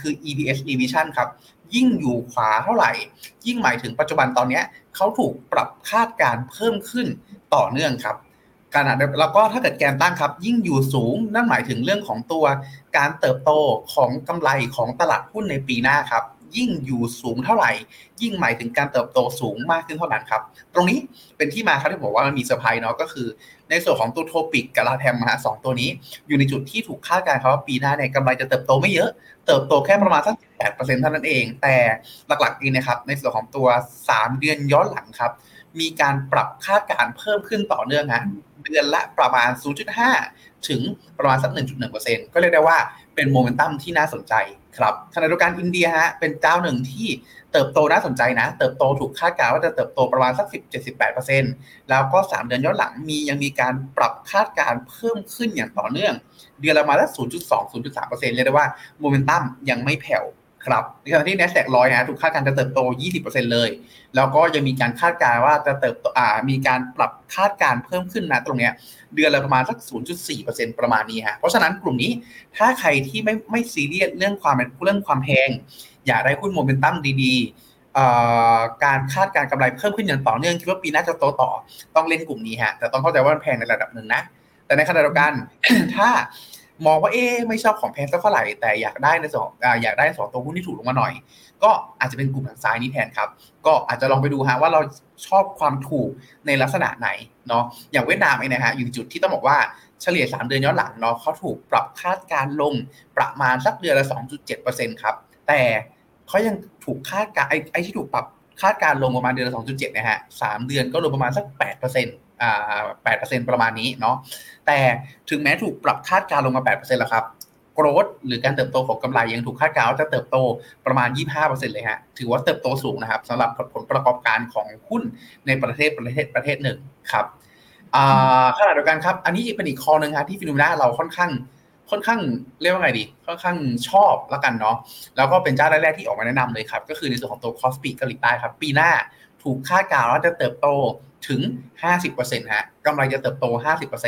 คือEPS revision ครับยิ่งอยู่ขวาเท่าไหร่ยิ่งหมายถึงปัจจุบันตอนนี้เขาถูกปรับคาดการเพิ่มขึ้นต่อเนื่องครับการแล้วก็ถ้าเกิดแกนตั้งครับยิ่งอยู่สูงนั่นหมายถึงเรื่องของตัวการเติบโตของกำไรของตลาดหุ้นในปีหน้าครับยิ่งอยู่สูงเท่าไหร่ยิ่งหมายถึงการเติบโตสูงมากขึ้นเท่านั้นครับตรงนี้เป็นที่มาครับที่บอกว่ามันมีเซอร์ไพรส์เนาะก็คือในส่วนของตัวโทปิกกับลาแทมฮะ2ตัวนี้อยู่ในจุดที่ถูกคาดการณ์ครับว่าปีหน้าเนี่ยกำไรจะเติบโตไม่เยอะเติบโตแค่ประมาณสัก 8% เท่านั้นเองแต่หลักๆเองนะครับในส่วนของตัว3เดือนย้อนหลังครับมีการปรับคาดการณ์เพิ่มขึ้นต่อเนื่องฮะเดือนละประมาณ 0.5 ถึงประมาณสัก 1.1% ก็เรียกได้ว่าเป็นโมเมนตัมที่น่าสนใจครับขณะเดียวกันอินเดียฮะเป็นเจ้าหนึ่งที่เติบโตน่าสนใจนะเติบโตถูกคาดการณ์ว่าจะเติบโตประมาณสัก 10-78% แล้วก็3เดือนย้อนหลังยังมีการปรับคาดการณ์เพิ่มขึ้นอย่างต่อเนื่องเดือนละมาละ 0.2-0.3% เรียกได้ว่าโมเมนตัมยังไม่แผ่วครับในขณะที่ Nasdaq 100 ฮะถูกคาดการณ์จะเติบโต 20% เลยแล้วก็ยังมีการคาดการณ์ว่าจะเติบโตมีการปรับคาดการณ์เพิ่มขึ้นนะตรงเนี้ยเดือนละประมาณสัก 0.4% ประมาณนี้ฮะเพราะฉะนั้นกลุ่มนี้ถ้าใครที่ไม่ซีเรียสเรื่องความแพงอยากได้หุ้นโมเมนตัมดีๆการคาดการณ์กำไรเพิ่มขึ้นอย่างต่อเนื่องคิดว่าปีหน้าจะโตต่อต้องเล่นกลุ่มนี้ฮะแต่ต้องเข้าใจว่ามันแพงในระดับนึงนะแต่ในขณะเดียวกัน ถ้ามองว่าไม่ชอบของแพงสักเท่าไหร่แต่อยากได้ใน2ตัวหุ้นที่ถูกลงมาหน่อยก็อาจจะเป็นกลุ่มทางซ้ายนี้แทนครับก็อาจจะลองไปดูฮะว่าเราชอบความถูกในลักษณะไหนเนาะอย่างเวียดนามเองนะฮะอยู่จุดที่ต้องบอกว่าเฉลี่ย3เดือนย้อนหลังเนาะเขาถูกปรับคาดการณ์ลงประมาณสักเดือนละ 2.7% ครับแต่เขายังถูกคาดการณ์ไอ้ที่ถูกปรับคาดการณ์ลงประมาณเดือนละ 2.7 นะฮะ3เดือนก็ลงประมาณสัก 8%8% ประมาณนี้เนาะแต่ถึงแม้ถูกปรับคาดการณ์ลงมา 8% แล้วครับโกรธหรือการเติบโตของกำไรยังถูกคาดการณ์ว่าจะเติบโตประมาณ 25% เลยฮะถือว่าเติบโตสูงนะครับสำหรับผลประกอบการของหุ้นในประเทศหนึ่งครับขณะเดียวกันครับอันนี้เป็นอีกข้อนึงฮะที่ฟิโนเมนาเราค่อนข้างเรียกว่าไงดีค่อนข้างชอบละกันเนาะแล้วก็เป็นเจ้าแรกๆที่ออกมาแนะนำเลยครับก็คือในส่วนของตัวคอสปีเกาหลีใต้ครับปีหน้าถูกคาดการณ์ว่าจะเติบโตถึง 50% ฮะกำไรจะเติบโต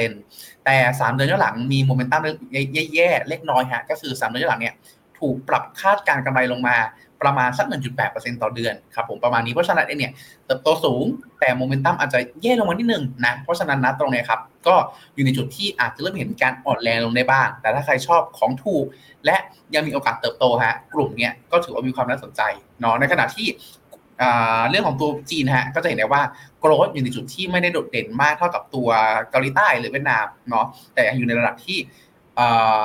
50% แต่3เดือนย้อนหลังมีโมเมนตัมแย่ๆเล็กน้อยฮะก็คือ3เดือนย้อนหลังเนี่ยถูกปรับคาดการณ์กำไรลงมาประมาณสัก 1.8% ต่อเดือนครับผมประมาณนี้เพราะฉะนั้นเนี่ยเติบโตสูงแต่โมเมนตัมอาจจะแย่ลงมานิดนึงนะเพราะฉะนั้นนะตรงนี้ครับก็อยู่ในจุดที่อาจจะเริ่มเห็นการอ่อนแรงลงได้บ้างแต่ถ้าใครชอบของถูกและยังมีโอกาสเติบโตฮะกลุ่มเนี่ยก็ถือว่ามีความน่าสนใจเนาะในขณะที่เรื่องของตัวจีนฮะก็จะเห็นได้ว่าโกรธอยู่ในจุดที่ไม่ได้โดดเด่นมากเท่ากับตัวเกาหลีใต้หรือเวียดนามเนาะแต่ยังอยู่ในระดับที่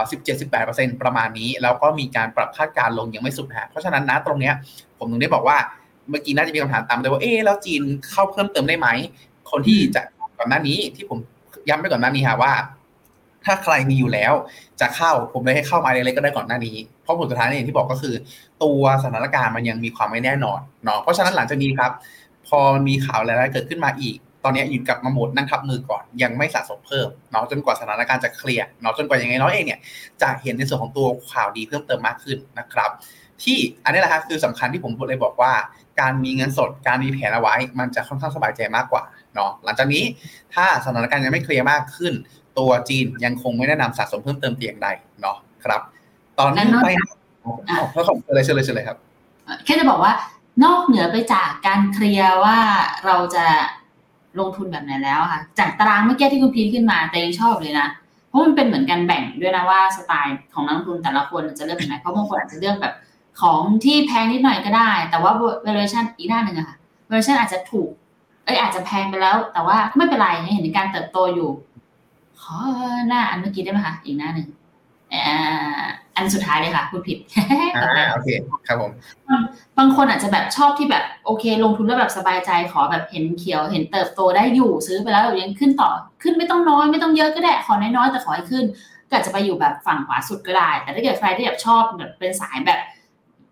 17-18% ประมาณนี้แล้วก็มีการปรับคาดการณ์ลงยังไม่สุดฮะเพราะฉะนั้นนะตรงเนี้ยผมถึงได้บอกว่าเมื่อกี้น่าจะมีคำถามตามเลยว่าแล้วจีนเข้าเพิ่มเติมได้ไหมคนที่จะก่อนหน้านี้ที่ผมย้ำไปก่อนหน้านี้ฮะว่าถ้าใครมีอยู่แล้วจะเข้าผมเลยให้เข้ามาเลยก็ได้ก่อนหน้านี้เพราะผลสุดท้ายเนี่ยที่บอกก็คือตัวสถานการณ์มันยังมีความไม่แน่นอนเนาะเพราะฉะนั้นหลังจากนี้ครับพอมีข่าวอะไรเกิดขึ้นมาอีกตอนนี้หยุดกลับมาหมดนั่งทับมือก่อนยังไม่สะสมเพิ่มเนาะจนกว่าสถานการณ์จะเคลียร์เนาะจนกว่ายังไงน้อยเองเนี่ยจะเห็นในส่วนของตัวข่าวดีเพิ่มเติมมากขึ้นนะครับที่อันนี้แหละครับคือสำคัญที่ผมเลยบอกว่าการมีเงินสดการมีแผนเอาไว้มันจะค่อนข้างสบายใจมากกว่าเนาะหลังจากนี้ถ้าสถานการณ์ยังไม่เคลียร์มากขึ้นตัวจีนยังคงไม่แนะนำสะสมเพิ่มเติมเพียงใดเนาะครับตอนนี้ไปเพราะผมเลยเฉลยครับแค่จะบอกว่านอกเหนือไปจากการเคลียร์ว่าเราจะลงทุนแบบไหนแล้วค่ะจากตารางเมื่อกี้ที่คุณพีทขึ้นมาแต่ยังชอบเลยนะเพราะมันเป็นเหมือนกันแบ่งด้วยนะว่าสไตล์ของนักลงทุนแต่ละคนจะเลือกแบบไหนเพราะบางคนอาจจะเลือกแบบของที่แพงนิดหน่อยก็ได้แต่ว่า valuation อีกด้านนึงอะค่ะ valuation อาจจะถูกอาจจะแพงไปแล้วแต่ว่าไม่เป็นไรเห็นการเติบโตอยู่ขอหน้าอันเมื่อกี้ได้ไหมคะอีกหน้าหนึ่งอันสุดท้ายเลยค่ะพูดผิดโอเคครับผมบางคนอาจจะแบบชอบที่แบบโอเคลงทุนแล้วแบบสบายใจขอแบบเห็นเขียวเห็นเติบโตได้อยู่ซื้อไปแล้วยังขึ้นต่อขึ้นไม่ต้องน้อยไม่ต้องเยอะก็ได้ขอน้อยๆแต่ขอให้ขึ้นก็อาจจะไปอยู่แบบฝั่งขวาสุดก็ได้แต่ถ้าเกิดใครที่แบบชอบแบบเป็นสายแบบ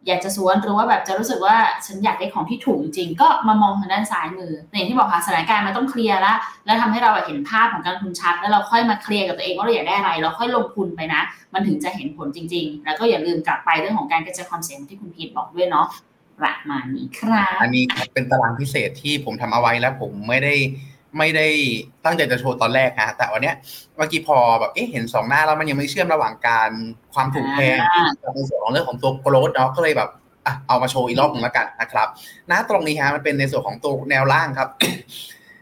อยากจะสวนหรือว่าแบบจะรู้สึกว่าฉันอยากได้ของที่ถูกจริงก็มามองทางด้านซ้ายมืออย่างที่บอกค่ะสถานการณ์มันต้องเคลียร์แล้วทำให้เราเห็นภาพของการลงทุนชัดแล้วเราค่อยมาเคลียร์กับตัวเองว่าเราอยากได้อะไรเราค่อยลงทุนไปนะมันถึงจะเห็นผลจริงๆแล้วก็อย่าลืมกลับไปเรื่องของการกระจายความเสี่ยงที่คุณพีทบอกด้วยเนาะประมาณนี้ครับอันนี้เป็นตารางพิเศษที่ผมทำเอาไว้แล้วผมไม่ได้ตั้งใจจะโชว์ตอนแรกฮะแต่วันเนี้ยเมื่อกี้พอแบบเห็น2หน้าแล้วมันยังไม่เชื่อมระหว่างการความถูกแพงกับในส่วนของเรื่องของตัวโกลด์เนาะก็เลยแบบเอามาโชว์อีกรอบนึงแล้วกันนะครับนะตรงนี้ฮะมันเป็นในส่วนของตัวแนวล่างครับ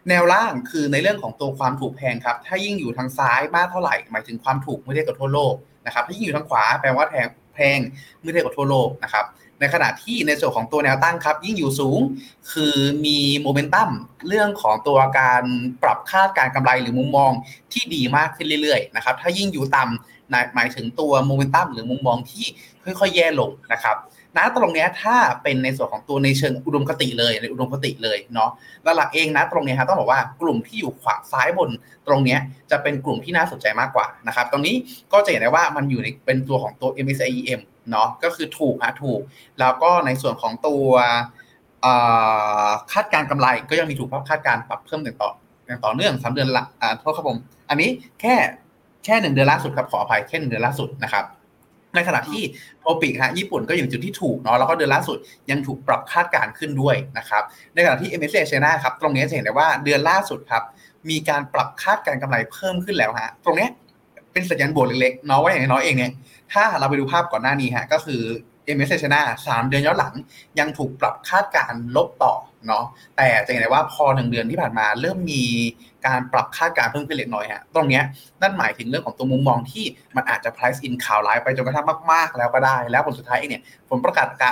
แนวล่างคือในเรื่องของตัวความถูกแพงครับถ้ายิ่งอยู่ทางซ้ายมากเท่าไหร่หมายถึงความถูกไม่ได้กับทั่วโลกนะครับถ้ายิ่งอยู่ทางขวาแปลว่าแพงไม่ได้กับทั่วโลกนะครับในขณะที่ในส่วนของตัวแนวตั้งครับยิ่งอยู่สูงคือมีโมเมนตัมเรื่องของตัวการปรับคาดการกำไรหรือมุมมองที่ดีมากขึ้นเรื่อยๆนะครับถ้ายิ่งอยู่ต่ำหมายถึงตัวโมเมนตัมหรือมุมมองที่ค่อยๆแย่ลงนะครับนะตรงนี้ถ้าเป็นในส่วนของตัวในเชิงอุดมคติเลยในอุดมคติเลยเนาะหลักเองนะตรงนี้ครับต้องบอกว่ากลุ่มที่อยู่ขวาซ้ายบนตรงนี้จะเป็นกลุ่มที่น่าสนใจมากกว่านะครับตรงนี้ก็จะเห็นได้ว่ามันอยู่ในเป็นตัวของตัว MSCI EM เนาะก็คือถูกแล้วก็ในส่วนของตัวคาดการกำไรก็ยังมีถูกคาดการปรับเพิ่มอย่างต่อเนื่อง3 เดือนละโทษครับผมอันนี้แค่1 เดือนล่าสุดครับขออภัยแค่1 เดือนล่าสุดนะครับในขณะที่โอปิกฮะญี่ปุ่นก็อยู่จุดที่ถูกเนาะแล้วก็เดือนล่าสุดยังถูกปรับคาดการณ์ขึ้นด้วยนะครับในขณะที่ MSCI China ครับตรงนี้จะเห็นได้ว่าเดือนล่าสุดครับมีการปรับคาดการณ์กำไรเพิ่มขึ้นแล้วฮะตรงนี้เป็นสัญญาณบวกเล็กๆเนาะว่าอย่างน้อยเองเนี่ยถ้าเราไปดูภาพก่อนหน้านี้ฮะก็คือ MSCI China 3 เดือนย้อนหลังยังถูกปรับคาดการณ์ลบต่อเนาะแต่จะเห็นได้ว่าพอ1เดือนที่ผ่านมาเริ่มมีการปรับคาดการณ์เพิ่มขึ้นเล็กน้อยฮะตรงนี้นั่นหมายถึงเรื่องของตัวมุมมองที่มันอาจจะ price in ข่าวร้ายไปจนกระทั่งมากๆแล้วก็ได้แล้วผลสุดท้ายเนี่ยผลประกอบก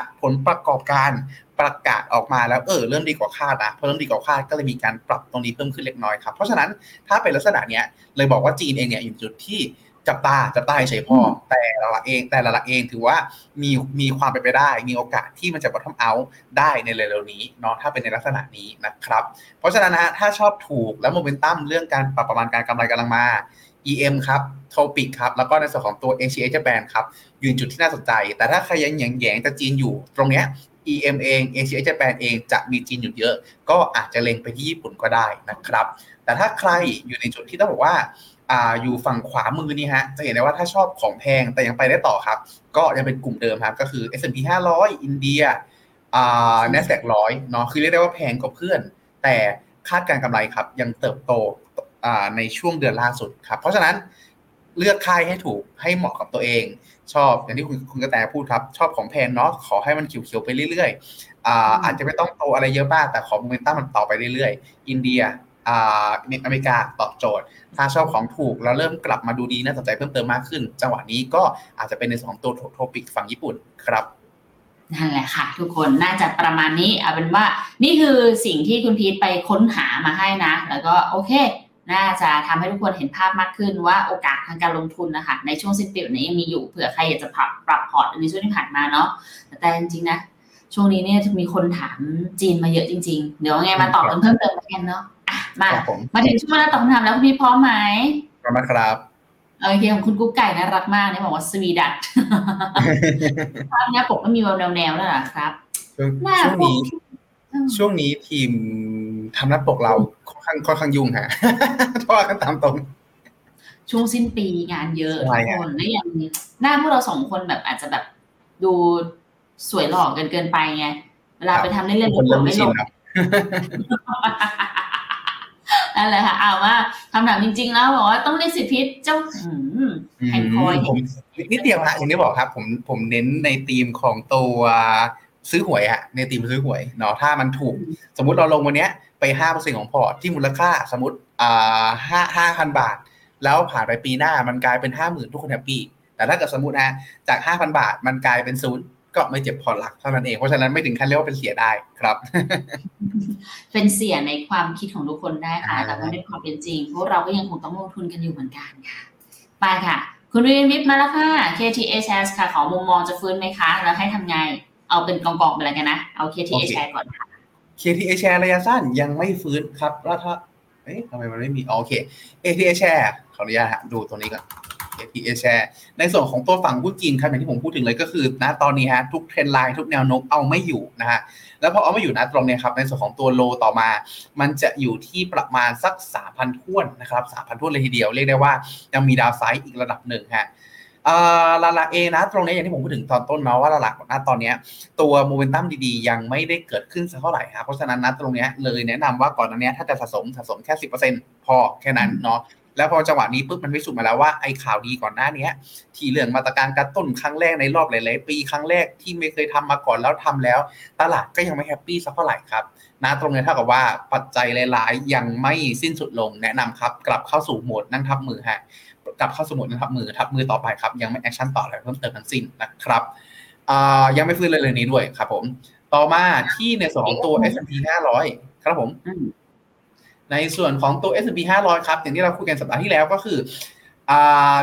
ารประกาศออกมาแล้วเริ่มดีกว่าคาดนะพอเริ่มดีกว่าคาดก็เลยมีการปรับตรงนี้เพิ่มขึ้นเล็กน้อยครับเพราะฉะนั้นถ้าเป็นลักษณะเนี้ยเลยบอกว่าจีนเองเนี่ยอยู่จุดที่จับตาเฉยพอแต่ละเองถือว่ามีความเป็นไปได้มีโอกาสที่มันจะ bottom out ได้ในเร็วๆนี้เนาะถ้าเป็นในลักษณะนี้นะครับเพราะฉะนั้นนะถ้าชอบถูกแล้วโมเมนตัมเรื่องการปรับประมาณการกำไรกำลังมา EM ครับโทปิกครับแล้วก็ในส่วนของตัว Asia Japan ครับอยู่จุดที่น่าสนใจแต่ถ้าใครยังแหย่งจะจีนอยู่ตรงเนี้ย EM เอง Asia Japan เองจะมีจีนอยู่เยอะก็อาจจะเล็งไปที่ญี่ปุ่นก็ได้นะครับแต่ถ้าใครอยู่ในจุดที่ต้องบอกว่าอยู่ฝั่งขวามือนี่ฮะจะเห็นได้ว่าถ้าชอบของแพงแต่ยังไปได้ต่อครับก็ยังเป็นกลุ่มเดิมครับก็คือ S&P 500 อินเดียNasdaq 100เนาะคือเรียกได้ว่าแพงกว่าเพื่อนแต่คาดการกำไรครับยังเติบโตในช่วงเดือนล่าสุดครับเพราะฉะนั้นเลือกค่ายให้ถูกให้เหมาะกับตัวเองชอบอย่างที่คุณกระแตพูดครับชอบของแพงเนาะขอให้มันเขียวๆไปเรื่อยๆอาจจะไม่ต้องโตอะไรเยอะมากแต่ขอโมเมนตัมมันต่อไปเรื่อยๆอินเดียอเมริกาตอบโจทย์ถ้าชอบของถูกแล้วเริ่มกลับมาดูดีน่าสนใจเพิ่มเติมมากขึ้นจังหวะนี้ก็อาจจะเป็นในส่วนของตัวโทปิกฝั่งญี่ปุ่นครับนั่นแหละค่ะทุกคนน่าจะประมาณนี้เอาเป็นว่านี่คือสิ่งที่คุณพีทไปค้นหามาให้นะแล้วก็โอเคน่าจะทำให้ทุกคนเห็นภาพมากขึ้นว่าโอกาสทางการลงทุนนะคะในช่วงสิ้นปีนี้ยังมีอยู่เผื่อใครอยากจะปรับพอร์ตในช่วงที่ผ่านมาเนาะแต่จริงๆนะช่วงนี้เนี่ยมีคนถามจีนมาเยอะจริงๆเดี๋ยวไงมาตอบเพิ่มเติมกันเนาะมาถึงช่วงเวลาตอบคำถามแล้วคุณพี่พร้อมไหมพร้อมครับโอเคของคุณกุ๊กไก่น่ารักมากเนี่ยบอกว่าสวีดัตภาพนี้ผมก็มีแนวแล้วนะครับช่วงนี้ทีมทำหน้าปกเราค่อนข้างยุ่งฮะเพราะกันตามตรงช่วงสิ้นปีงานเยอะทุกคนและอย่างหน้าพวกเราสองคนแบบอาจจะแบบดูสวยหล่อเกินไปไงเวลาไปทำเล่นๆผมไม่ลงนั่นแหละค่ะเอาว่าคำถามจริงๆแล้วบอกว่าต้องได้สิทธิเจ้าแห่งคอยผมนิดเดียวฮะอย่างที่บอกครับผมเน้นในธีมของตัวซื้อหวยฮะในธีมซื้อหวยเนาะถ้ามันถูกสมมุติเราลงวันเนี้ยไป 5% ของพอร์ตที่มูลค่าสมมุติ5,000 บาทแล้วผ่านไปปีหน้ามันกลายเป็น 50,000 ทุกคนแฮปปี้แต่ถ้าเกิดสมมุติฮะจาก 5,000 บาทมันกลายเป็น0ก็ไม่เจ็บพอหลักเท่านั้นเองเพราะฉะนั้นไม่ถึงขั้นเรียกว่าเป็นเสียได้ครับเป็นเสียในความคิดของทุกคนได้ค่ะแต่ว่าในความเป็นจริงพวกเราก็ยังคงต้องลงทุนกันอยู่เหมือนกันค่ะไปค่ะคุณวินวิทย์มาแล้วค่ะ KTHS ค่ะขอมุมมองจะฟื้นไหมคะแล้วให้ทำไงเอาเป็นกองๆไปเลยกันนะเอา KTHS ก่อนค่ะ KTHS ระยะสั้นยังไม่ฟื้นครับแล้วถ้าทำไมมันไม่มีโอเค KTHS ขออนุญาตดูตัวนี้ก่อน FTA Share ในส่วนของตัวฝั่งหุ้นจีนครับอย่างที่ผมพูดถึงเลยก็คือณตอนนี้ฮะทุกเทรนด์ไลน์ทุกแนวโน้มเอาไม่อยู่นะฮะแล้วพอเอาไม่อยู่นะตรงเนี้ยครับในส่วนของตัวโลต่อมามันจะอยู่ที่ประมาณสัก 3,000 ถ้วนนะครับ 3,000 ถ้วนเลยทีเดียวเรียกได้ว่ายังมีดาวไซด์อีกระดับหนึ่งฮะลาลาเอนะตรงนี้อย่างที่ผมพูดถึงตอนต้นเนาะว่าลาลาของหน้าตอนนี้ตัวโมเมนตัมดีๆยังไม่ได้เกิดขึ้นสักเท่าไหร่ครับเพราะฉะนั้นนะตรงนี้เลยแนะนำว่าก่อนอันนี้ถ้าจะสะสมแค่ 10% พอแค่นั้นเนาะแล้วพอจังหวะนี้ปุ๊บมันพิสูจน์มาแล้วว่าไอ้ข่าวดีก่อนหน้านี้ที่เรื่องมาตรการกระตุ้นครั้งแรกในรอบหลายๆปีครั้งแรกที่ไม่เคยทำมาก่อนแล้วทำแล้วตลาดก็ยังไม่แฮปปี้สักเท่าไหร่ครับนะตรงนี้เท่ากับว่าปัจจัยหลายๆยังไม่สิ้นสุดลงแนะนำครับกลับเข้าสู่โหมดนั่งทับมือฮะกลับเข้าสู่โหมดนั่งทับมือต่อไปครับยังไม่แอคชั่นต่ออะไรเพิ่มเติมทั้งสิ้นนะครับยังไม่ฟื้นเลยนี้ด้วยครับผมต่อมาที่ในส่วนของตัว S&P 500ครับผมในส่วนของตัว S&P 500 ครับอย่างที่เราคุยกันสัปดาห์ที่แล้วก็คือ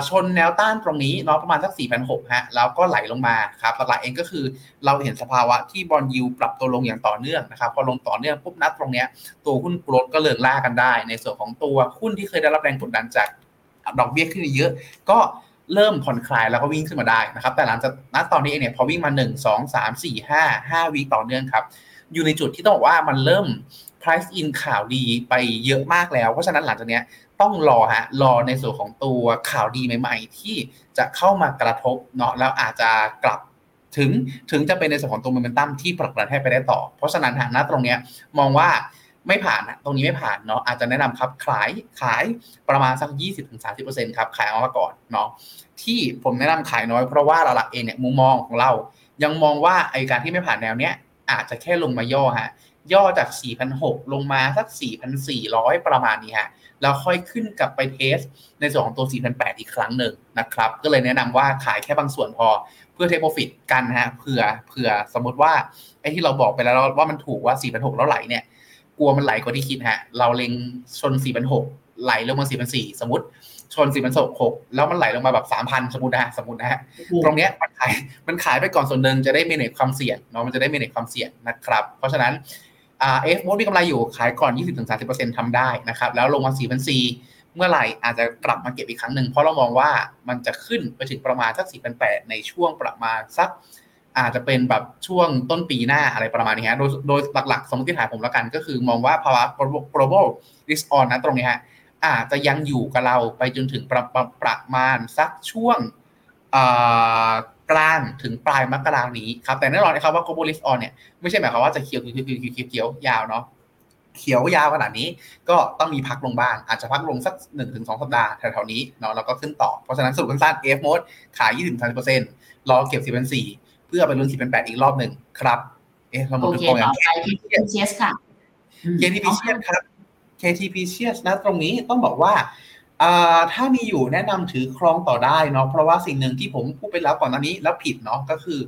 ชนแนวต้านตรงนี้เนาะประมาณสัก 4,600 ฮะแล้วก็ไหลลงมาครับหลักๆเองก็คือเราเห็นสภาวะที่บอนด์ยิลด์ปรับตัวลงอย่างต่อเนื่องนะครับพอลงต่อเนื่องปุ๊บนัดตรงเนี้ยตัวหุ้นโกลด์ก็เลื่อนล่ากันได้ในส่วนของตัวหุ้นที่เคยได้รับแรงกดดันจากดอกเบี้ยขึ้นเยอะก็เริ่มผ่อนคลายแล้วก็วิ่งขึ้นมาได้นะครับแต่หลังจากนัดตอนนี้เองเนี่ยพอวิ่งมา1, 2, 3, 4, 5 วีคต่อเนื่องครับอยู่ในจุดที่ต้องบอกว่ามันเริ่มprice in ข่าวดีไปเยอะมากแล้วเพราะฉะนั้นหลังจากนี้ต้องรอในส่วนของตัวข่าวดีใหม่ๆที่จะเข้ามากระทบเนาะแล้วอาจจะกลับถึงจะเป็นในส่วนของตัวโมเมนตัมที่ผลักดันให้ไปได้ต่อเพราะฉะนั้นณตรงนี้มองว่าไม่ผ่านตรงนี้ไม่ผ่านเนาะอาจจะแนะนำครับขายประมาณสัก 20-30% ครับขายออกมาก่อนเนาะที่ผมแนะนำขายน้อยเพราะว่าหลักๆเองเนี่ยมุมมองของเรายังมองว่าไอ้การที่ไม่ผ่านแนวเนี้ยอาจจะแค่ลงมาย่อจาก 4,600 ลงมาสัก 4,400 ประมาณนี้ฮะแล้วค่อยขึ้นกลับไปเทสในส่วนของตัว 4,800 อีกครั้งหนึ่งนะครับก็เลยแนะนำว่าขายแค่บางส่วนพอเพื่อเทคโปรฟิตกันฮะเผื่อสมมติว่าไอ้ที่เราบอกไปแล้วว่ามันถูกว่า 4,600 แล้วไหลเนี่ยกลัวมันไหลกว่าที่คิดฮะเราเล็งชน 4,600 ไหลลงมา 4,400 สมมติชน 4,600 แล้วมันไหลลงมาแบบ 3,000 สมมุตินะฮะตรงเนี้ยมันขายไปก่อนส่วนนึงจะได้เมเนจความเสี่ยงเนาะมันจะได้เมเนจความเสี่ยงนะครับเพราะฉะนั้นF mode มีกำไรอยู่ขายก่อน 20-30% ทำได้นะครับแล้วลงมา 4,400 เมื่อไหร่อาจจะกลับมาเก็บอีกครั้งหนึ่งเพราะเรามองว่ามันจะขึ้นไปถึงประมาณสัก 4,800 ในช่วงประมาณสักอาจจะเป็นแบบช่วงต้นปีหน้าอะไรประมาณนี้ฮะโดยหลักๆสมมติฐานผมแล้วกันก็คือมองว่าภาวะ global risk on นะตรงนี้ฮะอาจจะยังอยู่กับเราไปจนถึงประมาณสักช่วงกลางถึงปลายมกราคมนี้ครับแต่แน่นอนนะครับว่า Global Risk On เนี่ยไม่ใช่หมายความว่าจะเขียวยาวเนาะเขียวยาวขนาดนี้ก็ต้องมีพักลงบ้างอาจจะพักลงสัก 1-2 สัปดาห์แถวๆนี้เนาะแล้วก็ขึ้นต่อเพราะฉะนั้นสรุปสั้นๆ F mode ขาย 20-30% รอเก็บ 4,400 เพื่อไปลุ้น 4,800 อีกรอบหนึ่งครับเราหมดทุกคนแล้ว KTPCS ค่ะ KTPCS ครับ KTPCS นะตรงนี้ต้องบอกว่าถ้ามีอยู่แนะนำถือครองต่อได้เนาะเพราะว่าสิ่งหนึ่งที่ผมพูดไปแล้วก่อนหน้านี้แล้วผิดเนาะก็คือ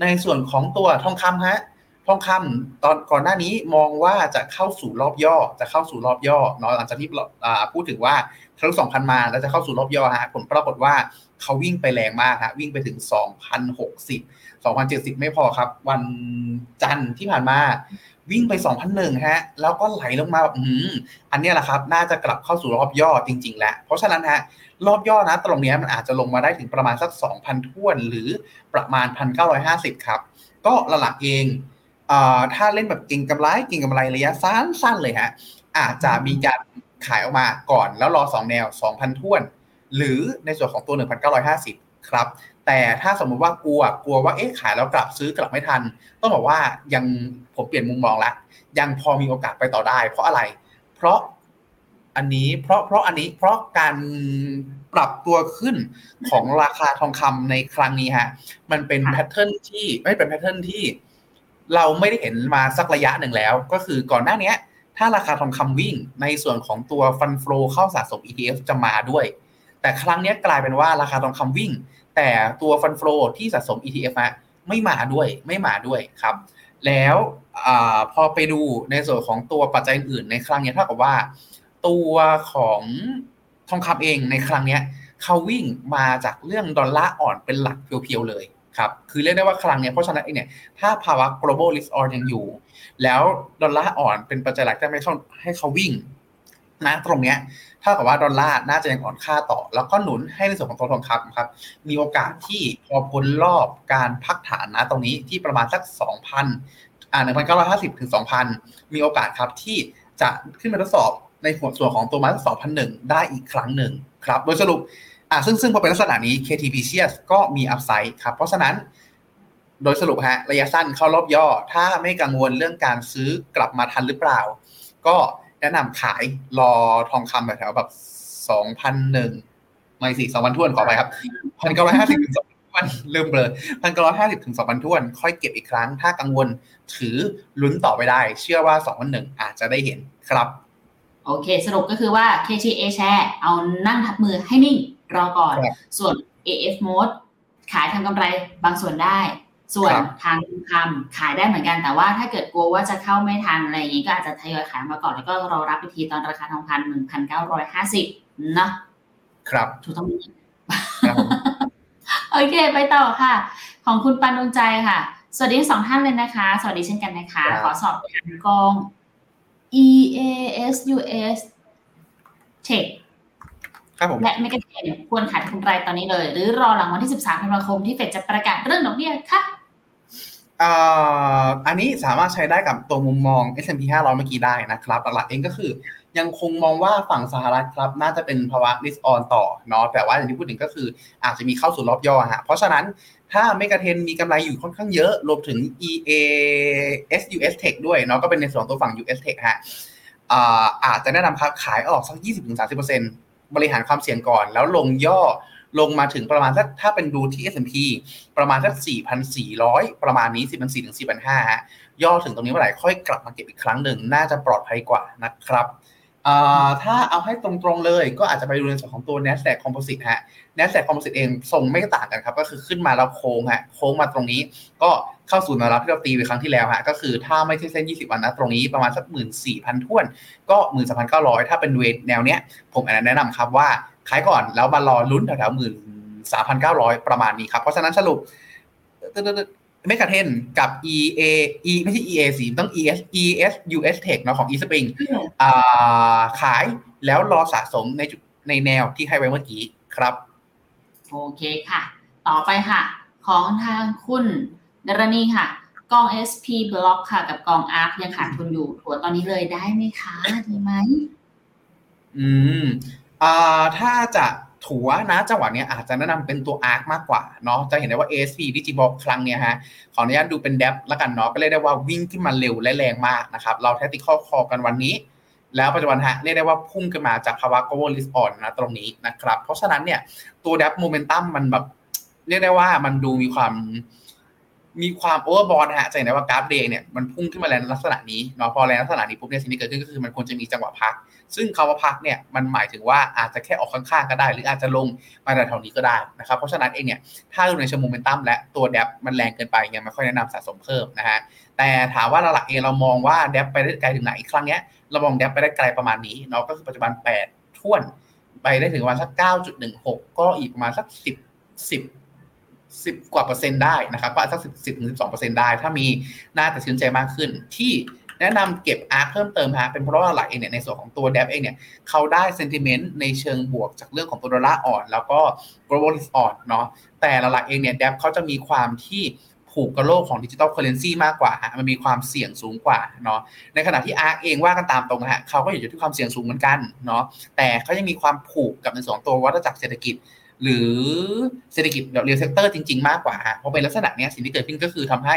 ในส่วนของตัวทองคำฮะทองคำตอนก่อนหน้านี้มองว่าจะเข้าสู่รอบย่อเนาะหลังจากที่พูดถึงว่าทะลุ 2,000 มาแล้วจะเข้าสู่รอบย่อฮะผลปรากฏว่าเขาวิ่งไปแรงมากฮะวิ่งไปถึง 2,060 2,070 ไม่พอครับวันจันทร์ที่ผ่านมาวิ่งไป 2,001 ฮะแล้วก็ไหลลงมาแบบอันนี้แหละครับน่าจะกลับเข้าสู่รอบย่อจริงๆแล้วเพราะฉะนั้นฮะรอบย่อนะตรงนี้มันอาจจะลงมาได้ถึงประมาณสัก 2,000 ถ้วนหรือประมาณ 1,950 ครับก็หลักๆเองถ้าเล่นแบบเก่งกำไรระยะสั้นๆเลยฮะอาจจะมีการขายออกมาก่อนแล้วรอ2แนว 2,000 ถ้วนหรือในส่วนของตัว 1,950 ครับแต่ถ้าสมมติว่ากลัวว่าขายแล้วกลับซื้อกลับไม่ทันต้องบอกว่ายังผมเปลี่ยนมุมมองแล้วยังพอมีโอกาสไปต่อได้เพราะอะไรเพราะการปรับตัวขึ้นของราคาทองคำในครั้งนี้ฮะมันเป็นแพทเทิร์นที่เราไม่ได้เห็นมาสักระยะหนึ่งแล้วก็คือก่อนหน้านี้ถ้าราคาทองคำวิ่งในส่วนของตัวฟันโฟลเข้าสะสม ETF จะมาด้วยแต่ครั้งนี้กลายเป็นว่าราคาทองคำวิ่งแต่ตัวฟันโฟลที่สะสม ETF ฮะไม่มาด้วยครับแล้วพอไปดูในส่วนของตัวปัจจัยอื่นในครั้งนี้เท่ากับว่าตัวของทองคำเองในครั้งนี้เขาวิ่งมาจากเรื่องดอลลาร์อ่อนเป็นหลักเพียวๆเลยครับคือเรียกได้ว่าครั้งนี้เพราะฉะนั้นเองเนี่ยถ้าภาวะ global risk on ยังอยู่แล้วดอลลาร์อ่อนเป็นปัจจัยหลักที่ทำให้เขาวิ่ง นะตรงเนี้ยเท่ากับว่าดอลลาร์น่าจะยังอ่อนค่าต่อแล้วก็หนุนให้ในส่วนของตัวทองคำครับมีโอกาสที่พอพ้นรอบการพักฐานนะตรงนี้ที่ประมาณสัก 2,000 1,950 ถึง 2,000 มีโอกาสครับที่จะขึ้นมาทดสอบในส่วนของตัวมา 2,001 ได้อีกครั้งหนึ่งครับโดยสรุปซึ่งพอเป็นลักษณะนี้ KTB Shares ก็มีอัพไซด์ครับเพราะฉะนั้นโดยสรุประยะสั้นเข้ารอบย่อถ้าไม่กังวลเรื่องการซื้อกลับมาทันหรือเปล่าก็แนะนำขายรอทองคำแบบแถวแบบ 2,001 ไม่สิ 2,000 ถ้วนขอไปครับ 1,950 ถึง 2,000 ลืมเบลอ 1,950 ถึง 2,000 ถ้วนค่อยเก็บอีกครั้งถ้ากังวลถือลุ้นต่อไปได้เชื่อว่า 2,001 อาจจะได้เห็นครับโอเคสรุปก็คือว่า KTA Share เอานั่งทับมือให้นิ่งรอก่อนส่วน AF Mode ขายทำกำไรบางส่วนได้ส่วนทางคำขายได้เหมือนกันแต่ว่าถ้าเกิดกลัวว่าจะเข้าไม่ทันอะไรอย่างนี้ก็อาจจะทยอยขายมาก่อนแล้วก็รอรับอีกทีตอนราคาทองคำ 1,950 นะครับถูกต้องมั้ยโอเคไปต่อค่ะของคุณปันดวงใจค่ะสวัสดีทั้ง2ท่านเลยนะคะสวัสดีเช่นกันนะคะขอสอบถามกอง EASUS Tech ครับผมและไม่กระเทียมควรขายทุนรายตอนนี้เลยหรือรอหลังวันที่13ธันวาคมที่เฟดจะประกาศเรื่องดอกเบี้ยค่ะอันนี้สามารถใช้ได้กับตัวมุมมอง S&P 500 เมื่อกี้ได้นะครับหลักๆเองก็คือยังคงมองว่าฝั่งสหรัฐครับน่าจะเป็นภาวะ risk on ต่อเนาะแต่ว่าอย่างที่พูดถึงก็คืออาจจะมีเข้าสู่รอบย่อฮะเพราะฉะนั้นถ้าเมกะเทรนด์มีกำไรอยู่ค่อนข้างเยอะรวมถึง EASUS Tech ด้วยเนาะก็เป็นในส่วนตัวฝั่ง US Tech ฮะอาจจะแนะนำครับขายออกสัก 20-30% บริหารความเสี่ยงก่อนแล้วลงย่อลงมาถึงประมาณสักถ้าเป็นดูที่ S&P ประมาณสัก 4,400 ประมาณนี้ 4,400 ถึง 4,500 ฮะย่อถึงตรงนี้เมื่อไหร่ค่อยกลับมาเก็บอีกครั้งหนึ่งน่าจะปลอดภัยกว่านะครับถ้าเอาให้ตรงๆเลยก็อาจจะไปดูในส่วนของตัว Nasdaq Composite ฮะ Nasdaq Composite เองทรงไม่ต่างกันครับก็คือขึ้นมาแล้วโค้งฮะโค้งมาตรงนี้ก็เข้าสู่แนวรับที่เราตีไปครั้งที่แล้วฮะก็คือถ้าไม่ใช่เส้น20วันนะตรงนี้ประมาณสัก 14,000 ถ้วนก็ 13,900 ถ้าเป็นแนวเนี้ยผมแนะนำครับว่าขายก่อนแล้วมารอลุ้นแถวๆ 13,900 ประมาณนี้ครับเพราะฉะนั้นสรุปเมกะเทรนด์กับ EAE ไม่ใช่ EAC ต้อง ES US Tech เนาะของ eSpring ขายแล้วรอสะสมในจุดในแนวที่ให้ไว้เมื่อกี้ครับโอเคค่ะต่อไปค่ะของทางคุณดรณีค่ะกอง SP Block ค่ะกับกอง ARK ยังขาดทุนอยู่ถัวตอนนี้เลยได้ไหมคะดีไหมถ้าจะถัวนะจังหวะนี้อาจจะแนะนำเป็นตัว ARK มากกว่าเนาะจะเห็นได้ว่า ASP Digiblock ครั้งเนี้ยฮะขออนุญาตดูเป็น DAP ละกันเนาะก็เรียกได้ว่าวิ่งขึ้นมาเร็วและแรงมากนะครับเรา Tactical Call กันวันนี้แล้วปัจจุบันฮะเรียกได้ว่าพุ่งขึ้นมาจากภาวะ Cover Risk On นะตรงนี้นะครับเพราะฉะนั้นเนี่ยตัว DAP Momentum มันแบบเรียกได้ว่ามันดูมีความ overbought ฮะจะเห็นได้ว่ากราฟ Day เนี่ยมันพุ่งขึ้นมาแรงลักษณะนี้เนาะพอแรงลักษณะนี้ปุ๊บเนี่ยสิ่งที่เกิดขึ้นก็คือมันควรจะมีจังหวะพักซึ่งคำว่าพักเนี่ยมันหมายถึงว่าอาจจะแค่ออกข้างๆก็ได้หรืออาจจะลงมาแถวๆนี้ก็ได้นะครับเพราะฉะนั้นเองเนี่ยถ้าดูในเชิงโมเมนตัมและตัวแดปมันแรงเกินไปยังไม่ค่อยแนะนำสะสมเพิ่มนะฮะแต่ถามว่าหลักๆเองเรามองว่าแดปไปได้ไกลถึงไหนครั้งเนี้ยเรามองแดปไปได้ไกลประมาณนี้เนาะก็คือปัจจุบัน8ถ้วนไปได้ถึงประมาณสัก 9.16 ก็อีกประมาณสัก10กว่าเปอร์เซ็นต์ได้นะครับก็สัก 10-12% ได้ถ้ามีน่าจะชื่นใจมากขึ้นที่แนะนำเก็บ ARK เพิ่มเติมฮะเป็นเพราะว่าหลักเองเนี่ยในส่วนของตัว DAP เองเนี่ยเขาได้ sentiment ในเชิงบวกจากเรื่องของตัวดอลลาร์อ่อนแล้วก็ global risk อ่อนเนาะแต่หลักเองเนี่ย DAP เขาจะมีความที่ผูกกับโลกของ digital currency มากกว่าฮะมันมีความเสี่ยงสูงกว่าเนาะในขณะที่ ARK เองว่ากันตามตรงฮะเขาก็อยู่ที่ความเสี่ยงสูงเหมือนกันเนาะแต่เขายังมีความผูกกับในส่วนตัววัฏจักรเศรษฐกิจหรือเศรษฐกิจแบบเรียลเซกเตอร์จริงๆมากกว่าเพราะเป็นลักษณะนี้สิ่งที่เกิดขึ้นก็คือทำให้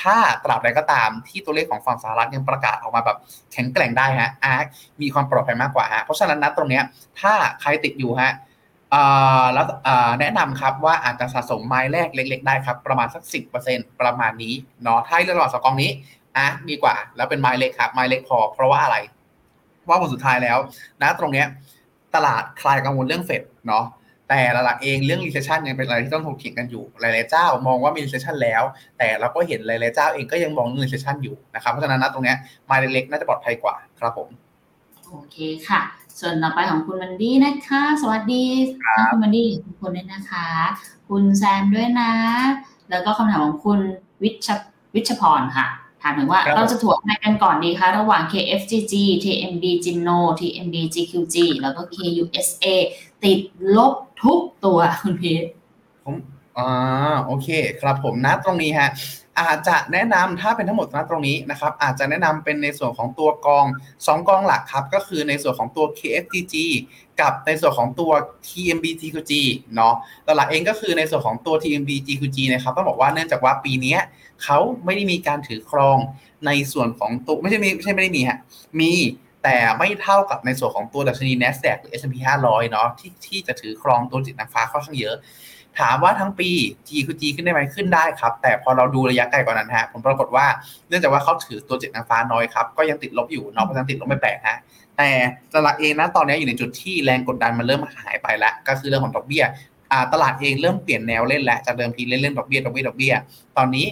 ถ้าตราบใดก็ตามที่ตัวเลขของฝั่งสหรัฐยังประกาศออกมาแบบแข็งแกร่งได้ฮะ ARK มีความปลอดภัยมากกว่าฮะเพราะฉะนั้นนะตรงนี้ถ้าใครติดอยู่ฮะแล้วแนะนำครับว่าอาจจะสะสมไม้แรกเล็กๆได้ครับประมาณสัก 10% ประมาณนี้เนาะถ้าเลือกระหว่าง2กองนี้ ARK ดีกว่าแล้วเป็นไม้เล็กครับไม้เล็กพอเพราะว่าอะไรว่าผลสุดท้ายแล้วนะตรงนี้ตลาดคลายกังวลเรื่องเฟดเนาะแต่หลักๆเองเรื่อง recession ยังเป็นอะไรที่ต้องถกเถียงกันอยู่หลายๆเจ้ามองว่ามี recession แล้วแต่เราก็เห็นหลายๆเจ้าเองก็ยังมองเรื่อง recession อยู่นะครับเพราะฉะนั้นนะตรงนี้มาเล็กๆน่าจะปลอดภัยกว่าครับผมโอเคค่ะส่วนต่อไปของคุณมันดี้นะคะสวัสดีคุณมันดี้ทุกคนด้วยนะคะคุณแซมด้วยนะแล้วก็คำถามของคุณวิชพรค่ะถ ถามถึงว่าเราจะถั่วอะไรกันก่อนดีคะระหว่าง KFGG TMB Jinno TMB GQG แล้วก็ KUSA ติดลบทุกตัวคุณพีทผมโอเคครับผมนะตรงนี้ฮะอาจจะแนะนำถ้าเป็นทั้งหมดนะตรงนี้นะครับอาจจะแนะนำเป็นในส่วนของตัวกอง2กองหลักครับก็คือในส่วนของตัว KFGG กับในส่วนของตัว TMBGQG เนาะตัวหลักเองก็คือในส่วนของตัว TMBGQG นะครับต้องบอกว่าเนื่องจากว่าปีนี้เขาไม่ได้มีการถือครองในส่วนของตัวไม่ใช่ไม่ได้มีฮะมีแต่ไม่เท่ากับในส่วนของตัวดัชนี NASDAQ หรือ S&P 500 เนาะที่จะถือครองตัวจิตนางฟ้าค่อนข้างเยอะถามว่าทั้งปี GQG ขึ้นได้ไหมขึ้นได้ครับแต่พอเราดูระยะไกลกว่านั้นฮะผมปรากฏว่าเนื่องจากว่าเขาถือตัวเจ็ดนางฟ้าน้อยครับก็ยังติดลบอยู่เนาะเพราะฉะนั้นติดลบไม่แปลกฮะแต่ตลาดเองนะตอนนี้อยู่ในจุดที่แรงกดดันมันเริ่มหายไปแล้วก็คือเรื่องของดอกเบี้ยตลาดเองเริ่มเปลี่ยนแนวเล่นแล้วจากเดิมทีเล่นดอกเบี้ยตอนนี้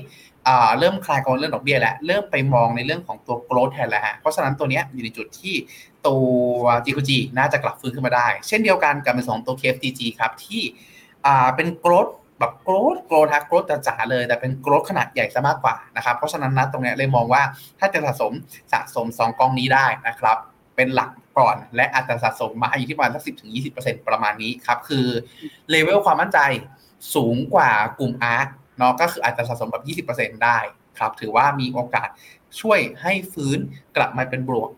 เริ่มคลายกังวลเรื่องดอกเบี้ยแล้วเริ่มไปมองในเรื่องของตัวโกลด์แทนแล้วฮะเพราะฉะนั้นตัวเนี้ยอยู่ในจุดที่ตัว GQG น่าจะกลับฟื้นขึ้นมาได้เช่นเดียวกันกับในส่วนของตัว KFTG ครับที่เป็นโกรธแบบโกรธฮะโกรธจ๋าเลยแต่เป็นโกรธขนาดใหญ่ซะมากกว่านะครับเพราะฉะนั้นนะตรงเนี้ยเลยมองว่าถ้าจะสะสม2กองนี้ได้นะครับเป็นหลักก่อนและอาจจะสะสมมาอยู่ที่ประมาณสัก 10-20% ประมาณนี้ครับคือเลเวลความมั่นใจสูงกว่ากลุ่ม ARK เนาะก็คืออาจจะสะสมแบบ 20% ได้ครับถือว่ามีโอกาสช่วยให้ฟื้นกลับมาเป็นบวก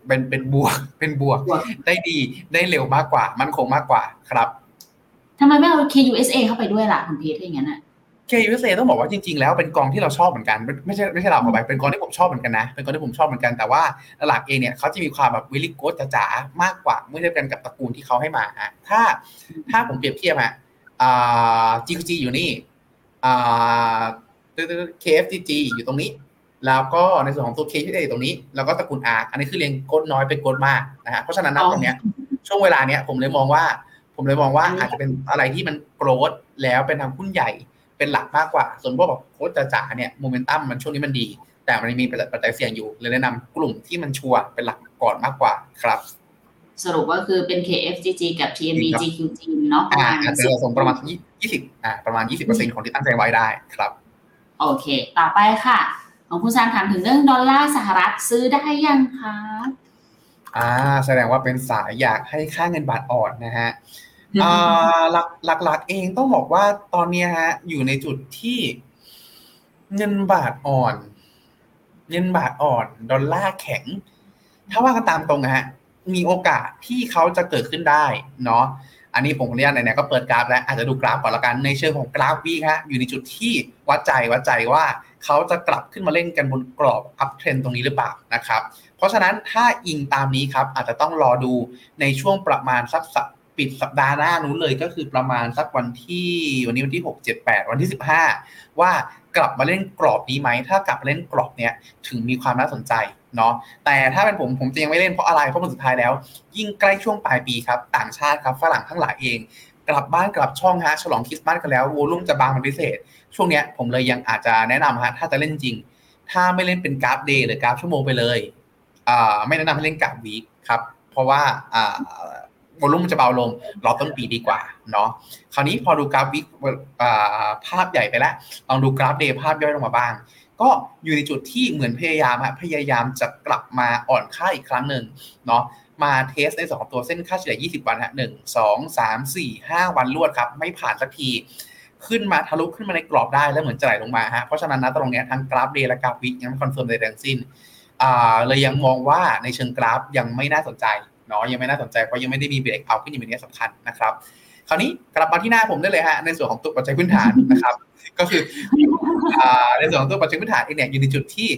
ได้ดีได้เร็วมากกว่ามั่นคงมากกว่าครับทำไมไม่เอา KUSA เข้าไปด้วยล่ะคุณพีทอย่างงั้นน่ะ KUSA ต้องบอกว่าจริงๆแล้วเป็นกองที่เราชอบเหมือนกันไม่ใช่เราไปเป็นกองที่ผมชอบเหมือนกันนะเป็นกองที่ผมชอบเหมือนกันแต่ว่าหลักเองเนี่ยเขาจะมีความแบบวิลลี่โกดจ๋ามากกว่าเมื่อเทียบกันกับตระกูลที่เขาให้มาถ้าผมเปรียบเทียบอ่ะGQG อยู่นี่KFGG อยู่ตรงนี้แล้วก็ในส่วนของตัว KUSA ตรงนี้แล้วก็ตระกูล ARK อันนี้คือเรียงโกดน้อยเป็นโกดมากนะฮะเพราะฉะนั้นณตรงเนี้ยช่วงเวลาเนี้ยผมเลยมองว่าอาจจะเป็นอะไรที่มันโกรธแล้วเป็นทางหุ้นใหญ่เป็นหลักมากกว่าส่วนพวกแบบโคตรจ๋าเนี่ยโมเมนตัมมันช่วงนี้มันดีแต่มันมีปัจจัยเสี่ยงอยู่เลยแนะนำกลุ่มที่มันชัวร์เป็นหลักก่อนมากกว่าครับสรุปว่าคือเป็น KFGG กับ TMB GQG เนาะอาจจะส่งประมาณ20ประมาณ 20% ของที่ตั้งใจไว้ได้ครับโอเคต่อไปค่ะของคุณซานถามถึงเรื่องดอลลาร์สหรัฐซื้อได้ยังคะแสดงว่าเป็นสายอยากให้ค่าเงินบาทอ่อนนะฮะหลักๆเองต้องบอกว่าตอนนี้ฮะอยู่ในจุดที่เงินบาทอ่อนดอลลาร์แข็งถ้าว่ากันตามตรงฮะมีโอกาสที่เขาจะเกิดขึ้นได้เนาะอันนี้ผมเรียนไหนๆก็เปิดกราฟแล้วอาจจะดูกราฟก่อนละกันในเชิงของกราฟวีคฮะอยู่ในจุดที่วัดใจว่าเขาจะกลับขึ้นมาเล่นกันบนกรอบอัพเทรนตรงนี้หรือเปล่านะครับเพราะฉะนั้นถ้าอิงตามนี้ครับอาจจะต้องรอดูในช่วงประมาณสักปิดสัปดาห์หน้านู้นเลยก็คือประมาณสักวันที่ 6 7 8 วันที่ 15ว่ากลับมาเล่นกรอบนี้ไหมถ้ากลับมาเล่นกรอบเนี้ยถึงมีความน่าสนใจเนาะแต่ถ้าเป็นผมจะยังไม่เล่นเพราะอะไรเพราะมันสุดท้ายแล้วยิ่งใกล้ช่วงปลายปีครับต่างชาติครับฝรั่งทั้งหลายเองกลับบ้านกลับช่องฮะฉลองคริสต์มาสกันแล้ววอลุ่มจะบางเป็นพิเศษช่วงเนี้ยผมเลยยังอาจจะแนะนำฮะถ้าจะเล่นจริงถ้าไม่เล่นเป็นกราฟเดย์หรือกราฟชั่วโมงไปเลยไม่แนะนำให้เล่นกราฟวีคครับเพราะว่าวอลุ่มจะเบาลงรอต้นปีดีกว่าเนาะคราวนี้พอดูกราฟวีคภาพใหญ่ไปแล้วลองดูกราฟเดย์ภาพย่อยลงมาบ้างก็อยู่ในจุดที่เหมือนพยายามจะกลับมาอ่อนค่าอีกครั้งหนึ่งเนาะมาเทสใน2ตัวเส้นค่าเฉลี่ย20วันฮะ1 2 3 4 5วันรวดครับไม่ผ่านสักทีขึ้นมาทะลุขึ้นมาในกรอบได้แล้วเหมือนจะไหลลงมาฮะเพราะฉะนั้นนะตรงเนี้ยทั้งกราฟเดย์และกราฟวีคยังไม่คอนเฟิร์มใดทั้งสิ้นเลยยังมองว่าในเชิงกราฟยังไม่น่าสนใจเนาะยังไม่น่าสนใจเพราะยังไม่ได้มีเบรกเอาท์ขึ้นอยู่ในนี้สำคัญนะครับคราวนี้กลับมาที่หน้าผมได้เลยฮะในส่วนของตัวปัจจัยพื้นฐานนะครับก็คือในส่วนของตัวปัจจัยพื้นฐานเองเนี่ยอยู่ในจุดที่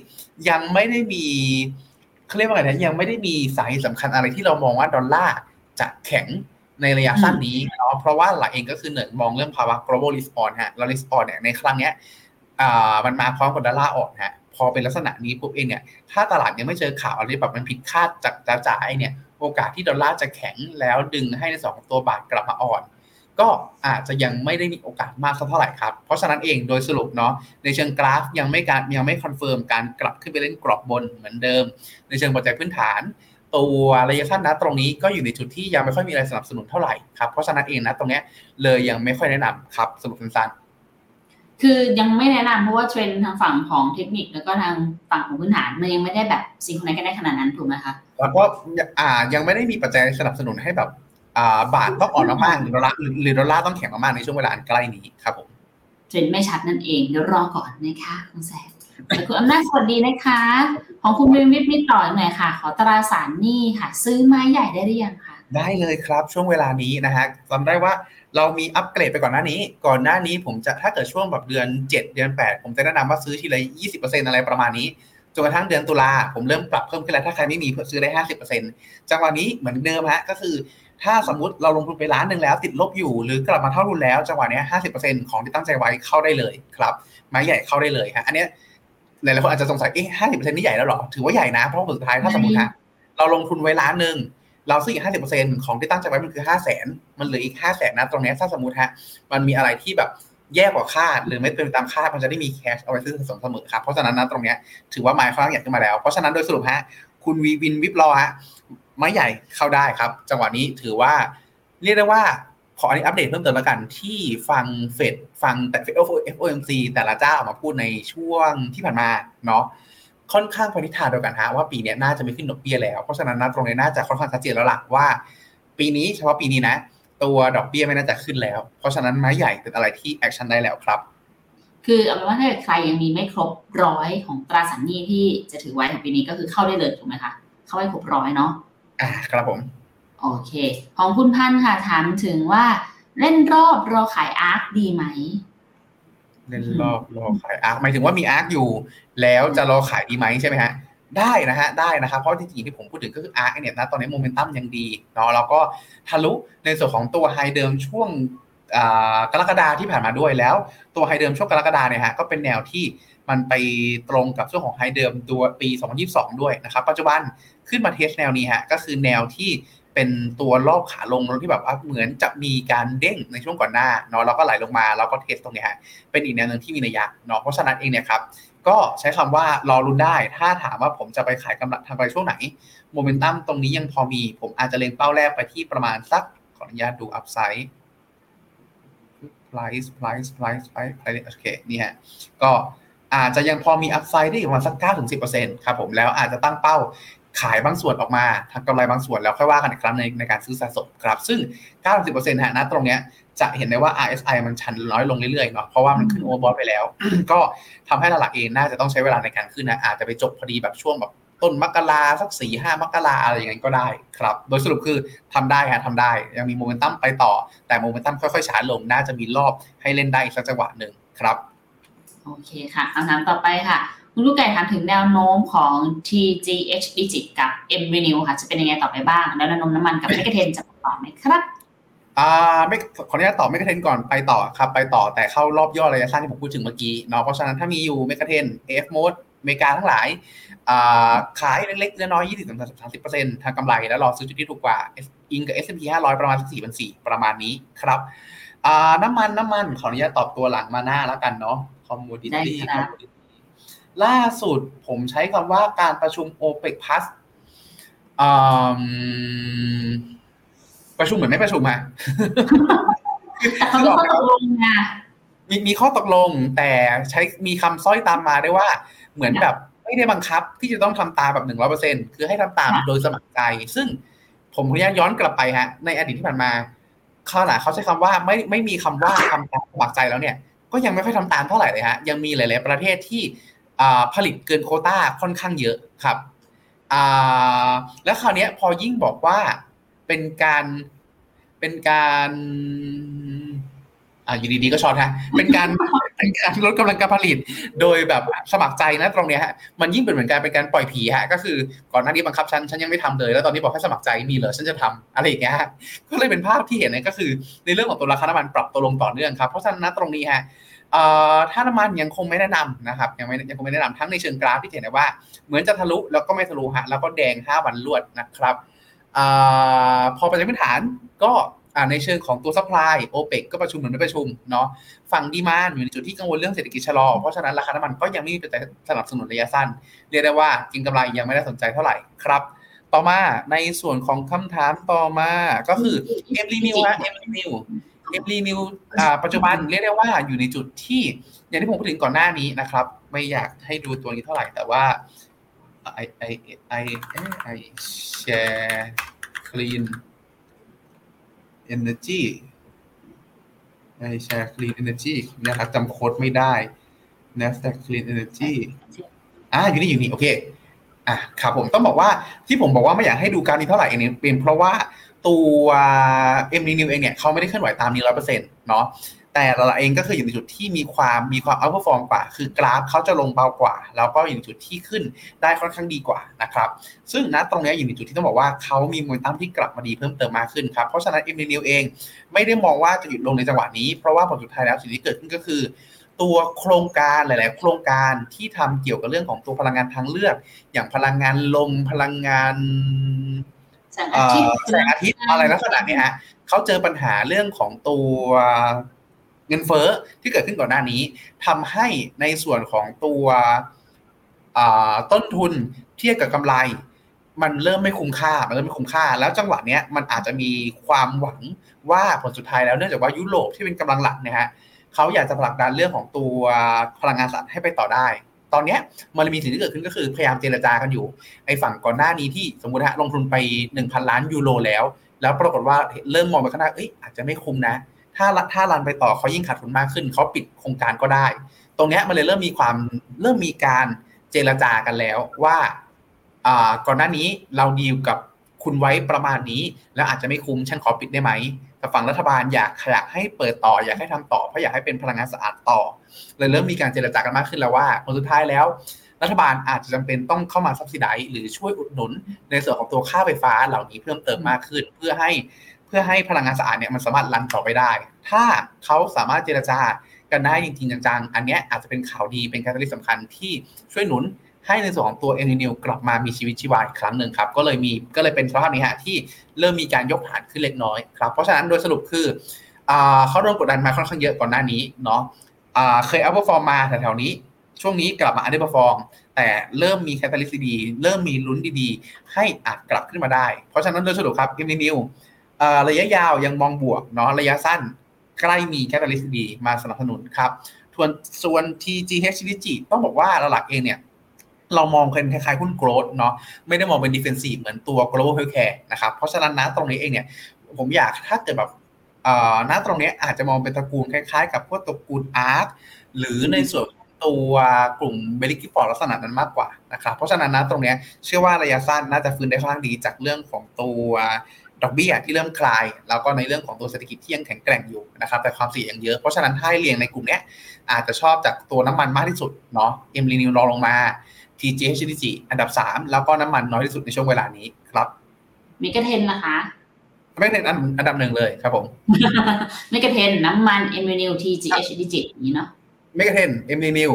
ยังไม่ได้มีเขาเรียกว่าไงนะยังไม่ได้มีสาเหตุสำคัญอะไรที่เรามองว่าดอลลาร์จะแข็งในระยะสั้นนี้เนาะเพราะว่าหลักเองก็คือหนึ่งมองเรื่องภาวะ global response ฮะ response เนี่ยในครั้งเนี้ยมันมาพร้อมกับดอลลาร์อ่อนฮะพอเป็นลักษณะนี้ปุ๊บเองเนี่ยถ้าตลาดยังไม่เจอข่าวอะไรแบบมันผิดคาดจากจ๋าๆไอ้เนี่ยโอกาสที่ดอลลาร์จะแข็งแล้วดึงให้ใน2ตัวบาทกลับมาอ่อนก็อาจจะยังไม่ได้มีโอกาสมากสักเท่าไหร่ครับเพราะฉะนั้นเองโดยสรุปเนาะในเชิงกราฟยังไม่คอนเฟิร์มการกลับขึ้นไปเล่นกรอบบนเหมือนเดิมในเชิงปัจจัยพื้นฐานตัวระยะสั้นนะตรงนี้ก็อยู่ในจุดที่ยังไม่ค่อยมีอะไรสนับสนุนเท่าไหร่ครับเพราะฉะนั้นเองนะตรงเนี้ยเลยยังไม่ค่อยแนะนำครับสรุปสั้นๆ คือยังไม่แนะนำเพราะว่าเทรนทางฝั่งของเทคนิคแล้วก็ทางฝั่งของพื้นฐานมันยังไม่ได้แบบซิงค์คอนเนคกันได้ขนาดนั้นถูกไหมคะแล้วก็ยังไม่ได้มีปัจจัยสนับสนุนให้แบบบาทต้องอ่อนมากๆหรือดอลลาร์ต้องแข็งมากๆในช่วงเวลาอันใกล้นี้ครับผมเทรนไม่ชัดนั่นเองเดี๋ยวรอก่อนนะคะคุณแซมคุณอำนาจสวัสดีนะคะของคุณวิมวิทย์มีต่อหน่อยค่ะขอตราสารหนี้ค่ะซื้อไม้ใหญ่ได้หรือยังคะได้เลยครับช่วงเวลานี้นะฮะจำได้ว่าเรามีอัปเกรดไปก่อนหน้านี้ผมจะถ้าเกิดช่วงแบบเดือน7เดือน8ผมจะแนะนำว่าซื้อทีละ 20% อะไรประมาณนี้จนกระทั่งเดือนตุลาผมเริ่มปรับเพิ่มขึ้นแล้วถ้าใครไม่มีซื้อได้ 50% จังหวะนี้เหมือนเดิมฮะก็คือถ้าสมมุติเราลงทุนไป1,000,000แล้วติดลบอยู่หรือกลับมาเท่าทุนแล้วจังหวะนี้ 50% ของที่ตั้งใจไว้เข้าได้เลยครับไม้ใหญ่เข้าได้เลยฮะอันนี้หลายๆคนอาจจะสงสัยเอ๊ะ 50% นี่ใหญ่แล้วหรอถือว่าใหญ่นะเพราะสุดท้ายถ้าสมมุติฮะเราลงทุนไว้1,000,000เราซื้ออีก 50% ของที่ตั้งใจไว้มันคือ 500,000 มันเหลืออีก 500,000 นะตรงนี้ถ้าสมมุติฮะมันมีอะไรที่แบบแย่กว่าคาดหรือไม่เป็นตามคาดมันจะได้มีแคชเอาไว้ซื้อสะสมเสมอครับเพราะฉะนั้นนะตรงนี้ถือว่าไม้ค่อนข้างใหญ่ขึ้นมาแล้วเพราะฉะนั้นโดยสรุปฮะคุณวีวินวิปรอฮะไม้ใหญ่เข้าได้ครับจังหวะนี้ถือว่าเรียกได้ว่าขออันนี้อัปเดตเพิ่มเติมแล้วกันที่ฟังเฟดฟังแต่ FOMC แต่ละเจ้ามาพูดในช่วงที่ผ่านมาเนาะค่อนข้างพอนิทานเดียวกันฮะว่าปีนี้น่าจะไม่ขึ้นดอกเบี้ยแล้วเพราะฉะนั้นนะตรงนี้น่าจะค่อนข้างชัดเจนแล้วล่ะว่าปีนี้เฉพาะปีนี้นะตัวดอกเบี้ยไม่น่าจะขึ้นแล้วเพราะฉะนั้นไม้ใหญ่เป็นอะไรที่แอคชั่นได้แล้วครับคือเอาเป็นว่าถ้าใครยังมีไม่ครบ100ของตราสารหนี้ที่จะถือไว้ของปีนี้ก็คือเข้าได้เลยถูกไหมคะเข้าให้ครบ100เนาะครับผมโอเคของคุณพันธ์ค่ะถามถึงว่าเล่นรอบรอขายอาร์คดีไหมเล่นรอบรอขายอาร์คหมายถึงว่ามีอาร์คอยู่แล้วจะรอขายดีไหมใช่ไหมฮะได้นะฮะได้นะครับเพราะจริงๆที่ผมพูดถึงก็คืออาร์คเนี่ยนะตอนนี้โมเมนตัมยังดีเนาะแล้วก็ทะลุในส่วนของตัวไฮเดิมช่วงกรกฎาที่ผ่านมาด้วยแล้วตัวไฮเดิมช่วงกรกฎาเนี่ยฮะก็เป็นแนวที่มันไปตรงกับช่วงของไฮเดิมตัวปี2022ด้วยนะครับปัจจุบันขึ้นมาเทสแนวนี้ฮะก็คือแนวที่เป็นตัวรอบขาลงที่แบบเหมือนจะมีการเด้งในช่วงก่อนหน้าเนาะแล้วก็ไหลลงมาแล้วก็เทสตรงนี้ฮะเป็นอีกแนวนึงที่มีนัยยะเนาะเพราะฉะนั้นเองเนี่ยครับก็ใช้คำว่ารอลุ้นได้ถ้าถามว่าผมจะไปขายกำไรทางไปช่วงไหนโมเมนตัมตรงนี้ยังพอมีผมอาจจะเล็งเป้าแรกไปที่ประมาณสักขออนุญาตดูอัพไซด์price โอเคนี่ฮะก็อาจจะยังพอมีอัพไซด์ได้ประมาณสัก 9-10% ครับผมแล้วอาจจะตั้งเป้าขายบางส่วนออกมาทำกำไรบางส่วนแล้วค่อยว่ากันอีกครั้งในการซื้อสะสมครับซึ่ง 90% ฮะนะตรงเนี้ยจะเห็นได้ว่า RSI มันชันน้อยลงเรื่อยๆเนาะเพราะว่ามันขึ้นโอเวอร์บอทไปแล้ว ก็ทำให้ตลาดเองน่าจะต้องใช้เวลาในการขึ้นนะอาจจะไปจบพอดีแบบช่วงแบบต้นมกราสัก 4-5 มกราอะไรอย่างนั้นก็ได้ครับโดยสรุปคือทำได้ฮะทำได้ยังมีโมเมนตัมไปต่อแต่โมเมนตัมค่อยๆช้าลงน่าจะมีรอบให้เล่นได้อีกสักจังหวะนึงครับโอเคค่ะคำถามต่อไปค่ะคุณลูกไก่ถามถึงแนวโน้มของ TGH Digit กับ M Renew ค่ะจะเป็นยังไงต่อไปบ้างแล้วแนวโน้มน้ำมันกับเมกะเทรนจะต่อไหมครับไม่ขออนุญาตตอบเมกะเทรนก่อนไปต่อครับไปต่อแต่เข้ารอบย่อระยะสั้นที่ผมพูดถึงเมื่อกี้เนาะเพราะฉะนั้นถ้ามีอยู่เมกะเทรน AF Mode เมกาทั้งหลายขายเล็กๆน้อยๆ 20-30% ทางกำไรแล้วรอซื้อจุดที่ถูกกว่าอิงกับ S&P 500 ประมาณ 14,400 ประมาณนี้ครับน้ำมันขออนุญาตตอบตัวหลังมาหน้าแล้วกันเนาะcommodity ล่าสุดผมใช้คำว่าการประชุม OPEC Plus ประชุมเหมือนไม่ประชุมอ่ะมีข้อตกลงนะมีข้อตกลงแต่ใช้มีคำสร้อยตามมาได้ว่าเหมือนแบบไม่ได้บังคับที่จะต้องทำตามแบบ 100% คือให้ทำตามโดยสมัครใจซึ่งผมขออนุญาตย้อนกลับไปฮะในอดีตที่ผ่านมาเขาใช้คำว่าไม่มีคำว่าทำตามสมัครใจแล้วเนี่ยก็ยังไม่ค่อยทำตามเท่าไหร่เลยฮะยังมีหลายๆประเทศที่ผลิตเกินโควต้าค่อนข้างเยอะครับแล้วคราวนี้พอยิ่งบอกว่าเป็นการอยู่ดีๆก็ช็อตฮะเป็นการลดกำลังการผลิตโดยแบบสมัครใจนะตรงเนี้ยฮะมันยิ่งเป็นเหมือนการเป็นการปล่อยผีฮะก็คือก่อนหน้านี้บังคับฉันยังไม่ทำเลยแล้วตอนนี้บอกให้สมัครใจมีเหรอฉันจะทำอะไรอย่างเงี้ยก็เลยเป็นภาพที่เห็นเนี่ยก็คือในเรื่องของตัวราคาน้ำมันปรับตัวลงต่อเนื่องครับเพราะฉะนั้นตรงนี้ฮะถ้าน้ำมันยังคงไม่แนะนำนะครับยังคงไม่แนะนำทั้งในเชิงกราฟที่เห็นได้ว่าเหมือนจะทะลุแล้วก็ไม่ทะลุฮะแล้วก็แดง5วันรวดนะครับพอปัจจัยพื้นฐานก็ในเชิงของตัว supply OPEC ก็ประชุมเหมือนไม่ประชุมเนาะฝั่ง demand อยู่ในจุดที่กังวลเรื่องเศรษฐกิจชะลอเพราะฉะนั้นราคาน้ำมันก็ยังไม่มีปัจจัยสนับสนุนระยะสั้นเรียกได้ว่ากินกำไรยังไม่ได้สนใจเท่าไหร่ครับต่อมาในส่วนของคำถามต่อมาก็คือ M Renew ฮะ M Renew เกมรีนิวปัจจุบันเรียกได้ว่าอยู่ในจุดที่อย่างที่ผมพูดถึงก่อนหน้านี้นะครับไม่อยากให้ดูตัวนี้เท่าไหร่แต่ว่าI share clean energy I share clean energy นะครับจำโค้ดไม่ได้ Nasdaq clean energy อยู่นี่โอเคครับผมต้องบอกว่าที่ผมบอกว่าไม่อยากให้ดูการนี้เท่าไหร่เนี่ยเป็นเพราะว่าตัวMNew เองเนี่ยเขาไม่ได้เคลื่อนไหวตามนี้ 100% เนาะแต่เราเองก็คืออยู่ในจุดที่มีความอัพเพอร์ฟอร์มกว่าคือกราฟเขาจะลงเบากว่าแล้วก็อยู่ในจุดที่ขึ้นได้ค่อนข้างดีกว่านะครับซึ่งณตรงนี้อยู่ในจุดที่ต้องบอกว่าเขามีโมเมนตัมที่กลับมาดีเพิ่มเติมมากขึ้นครับเพราะฉะนั้น MNew เองไม่ได้มองว่าจะหยุดลงในจังหวะนี้เพราะว่าผลสุดท้ายแล้วสิ่งที่เกิดขึ้นก็คือตัวโครงการหลายๆโครงการที่ทำเกี่ยวกับเรื่องของตัวพลังงานทางเลือกอย่างพลังงานลมพลังงานแสงอาทิตย์อะไรลักษณะนี้ฮะเขาเจอปัญหาเรื่องของตัวเงินเฟ้อที่เกิดขึ้นก่อนหน้านี้ทำให้ในส่วนของตัวต้นทุนเทียบกับกำไรมันเริ่มไม่คุ้มค่าแล้วจังหวะเนี้ยมันอาจจะมีความหวังว่าผลสุดท้ายแล้วเนื่องจากว่ายุโรปที่เป็นกำลังหลักนะฮะเขาอยากจะผลักดันเรื่องของตัวพลังงานสะอาดให้ไปต่อได้ตอนนี้มันมีสิ่งที่เกิดขึ้นก็คือพยายามเจรจากันอยู่ไอ้ฝั่งก่อนหน้านี้ที่สมมุติฮะลงทุนไป 1,000 ล้านยูโรแล้วปรากฏว่าเริ่มมองไปข้างหน้าอาจจะไม่คุ้มนะถ้ารันไปต่อเขายิ่งขาดทุนมากขึ้นเขาปิดโครงการก็ได้ตรงนี้มันเลยเริ่มมีการเจรจากันแล้วว่าก่อนหน้านี้เราดีลกับคุณไว้ประมาณนี้แล้วอาจจะไม่คุ้มฉันขอปิดได้ไหมแต่ฝั่งรัฐบาลอยากให้เปิดต่ออยากให้ทำต่อเพราะอยากให้เป็นพลังงานสะอาดต่อเลยเริ่มมีการเจรจากันมากขึ้นแล้วว่าผลสุดท้ายแล้วรัฐบาลอาจจะจำเป็นต้องเข้ามาซับซิไดซ์หรือช่วยอุดหนุนในส่วนของตัวค่าไฟฟ้าเหล่านี้เพิ่มเติมมากขึ้นเพื่อให้พลังงานสะอาดเนี่ยมันสามารถรันต่อไปได้ถ้าเขาสามารถเจรจากันได้จริงๆจังๆอันนี้อาจจะเป็นข่าวดีเป็นการสำคัญที่ช่วยหนุนให้ในส่วนของตัวเอ็นนิวกลับมามีชีวิตชีวาอีกครั้งหนึ่งครับก็เลยเป็นสภาพนี้ฮะที่เริ่มมีการยกฐานขึ้นเล็กน้อยครับเพราะฉะนั้นโดยสรุปคือเขาโดนกดดันมาค่อนข้างเยอะก่อนหน้านี้เนาะเคยอัพเปอร์ฟอร์มมาแถวๆนี้ช่วงนี้กลับมาอันเดอร์เปอร์ฟอร์มแต่เริ่มมีแคตาลิสต์ดีเริ่มมีลุ้นดีๆให้อาจกลับขึ้นมาได้เพราะฉะนั้นโดยสรุปครับเอ็นนิวระยะยาวยังมองบวกเนาะระยะสั้นใกล้มีแคตาลิสต์ดีมาสนับสนุนครับส่วน TGHG ต้องบอกว่าหลักเองเนี่ยเรามองเป็นคล้ายๆหุ้นโกรทเนาะไม่ได้มองเป็นดิเฟนซีฟเหมือนตัว Global Healthcare นะครับเพราะฉะนั้นนะตรงนี้เองเนี่ยผมอยากถ้าเกิดแบบณตรงนี้อาจจะมองเป็นตระกูลคล้ายๆกับพวกตระกูล ARK หรือในส่วนตัวกลุ่ม Belly Ford ลักษณะนั้นมากกว่านะครับเพราะฉะนั้นนะตรงนี้เชื่อว่าระยะสั้นน่าจะฟื้นได้ค่อนข้างดีจากเรื่องของตัวดอกเบี้ยที่เริ่มคลายแล้วก็ในเรื่องของตัวเศรษฐกิจที่ยังแข็งแกร่งอยู่นะครับแต่ความเสี่ยงยังเยอะเพราะฉะนั้นถ้าเรียงในกลุ่มนี้อาจจะชอบจากตัวน้ำมันมากที่สุดเนาะ MLNIL รองลงมา TGHG อันดับ3แล้วก็น้ำมันน้อยที่สุดในช่วงเวลานี้ครับเมกะเทรนล่ะคะเมกะเทรนอันดับ1เลยครับผมเมกะเทรนน้ำมัน MLNIL TGHG นี้เนาะเมกะเทรน MLNIL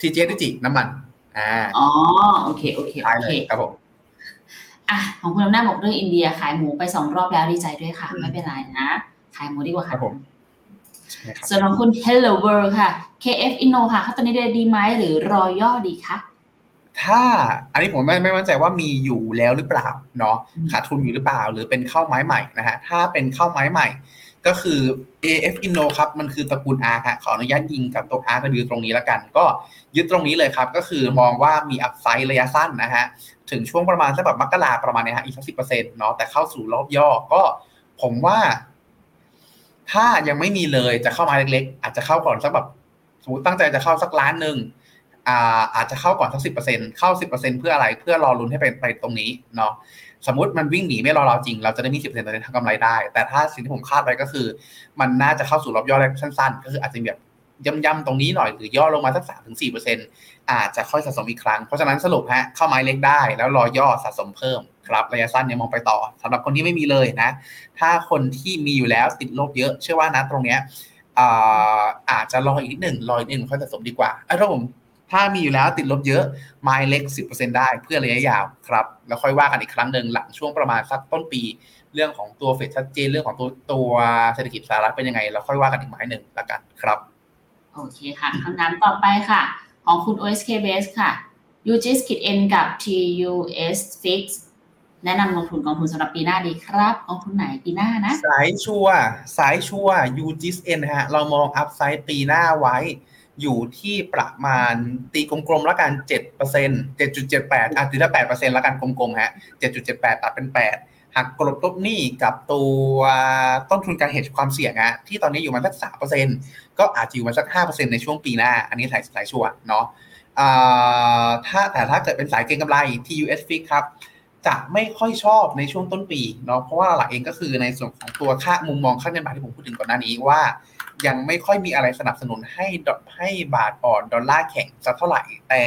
TGHG น้ำมันอ๋อโอเคครับผมของคุณอำนาจบอกเรื่องอินเดียขายหมูไป2รอบแล้วดีใจด้วยค่ะไม่เป็นไรนะขายหมูดีกว่าค่ะผมส่วนของคุณ Hello World ค่ะ KF Inno ค่ะเขาตอนนี้ได้ดีไหมหรือรอย่อดีคะถ้าอันนี้ผมไม่มั่นใจว่ามีอยู่แล้วหรือเปล่าเนาะขาดทุนอยู่หรือเปล่าหรือเป็นเข้าไม้ใหม่นะฮะถ้าเป็นเข้าไม้ใหม่ก็คือ AF Inno ครับมันคือตระกูล R ค่ะขออนุญาตยิงกับตัว R ก็อยู่ตรงนี้แล้วกันก็ยึดตรงนี้เลยครับก็คือมองว่ามีอัพไซด์ระยะสั้นนะฮะถึงช่วงประมาณสักแบบมกราประมาณนี้ฮะอีกสัก 10% เนาะแต่เข้าสู่รอบย่อก็ผมว่าถ้ายังไม่มีเลยจะเข้ามาเล็กๆอาจจะเข้าก่อนสักแบบสมมุติตั้งใจจะเข้าสักล้านนึงอาจจะเข้าก่อนสัก 10% เข้า 10% เพื่ออะไรเพื่อรอลุ้นให้ไปตรงนี้เนาะสมมุติมันวิ่งหนีไม่รอเราจริงเราจะได้มี 10% ตอนนี้ทำกำไรได้แต่ถ้าสิ่งที่ผมคาดไว้ก็คือมันน่าจะเข้าสู่รอบย่อสั้นๆก็คืออาจจะแบบย่ำๆตรงนี้หน่อยหรือย่อลงมาสัก 3-4% อาจจะค่อยสะสมอีกครั้งเพราะฉะนั้นสรุปฮะเข้าไม้เล็กได้แล้วรอย่อสะสมเพิ่มครับระยะสั้นเนี่ยมองไปต่อสำหรับคนที่ไม่มีเลยนะถ้าคนที่มีอยู่แล้วติดลบเยอะเชื่อว่านะตรงเนี้ยอาจจะรออีกนิดนึงค่อยสะสมดีกว่าครับผมถ้ามีอยู่แล้วติดลบเยอะไม้เล็ก 10% ได้เพื่อระยะยาวครับแล้วค่อยว่ากันอีกครั้งนึงหลังช่วงประมาณสักต้นปีเรื่องของตัวเฟดชัดเจนเรื่องของตัวเศรษฐกิจสหรัฐเป็นยังไงเราค่อยว่ากันอีกไม้นึงละกันครับโอเคค่ะคำถามต่อไปค่ะของคุณ OSK Base ค่ะ UGS คิด N กับ TUS Fix แนะนำลงทุนกองทุนสำหรับปีหน้าดีครับกองทุนไหนปีหน้านะสายชัวร์ UGN ฮะเรามองอัพไซด์ปีหน้าไว้อยู่ที่ประมาณตีกลมๆแล้วกัน 7% 7.78 ตีละ 8% แล้วกันกลมๆฮะ 7.78 ตัดเป็น 8หักกลบลบหนี้กับตัวต้นทุนการเฮดจ์ความเสี่ยงฮะที่ตอนนี้อยู่มาสัก 3% ก็อาจจะอยู่มาสัก 5% ในช่วงปีหน้าอันนี้สายชัวร์เนาะถ้าเกิดเป็นสายเก็งกำไร TUS Fix ครับจะไม่ค่อยชอบในช่วงต้นปีเนาะเพราะว่าหลักเองก็คือในส่วนของตัวค่ามุมมองค่าเงินบาทที่ผมพูดถึงก่อนหน้านี้ว่ายังไม่ค่อยมีอะไรสนับสนุนให้บาทอ่อนดอลลาร์แข็งสักเท่าไหร่แต่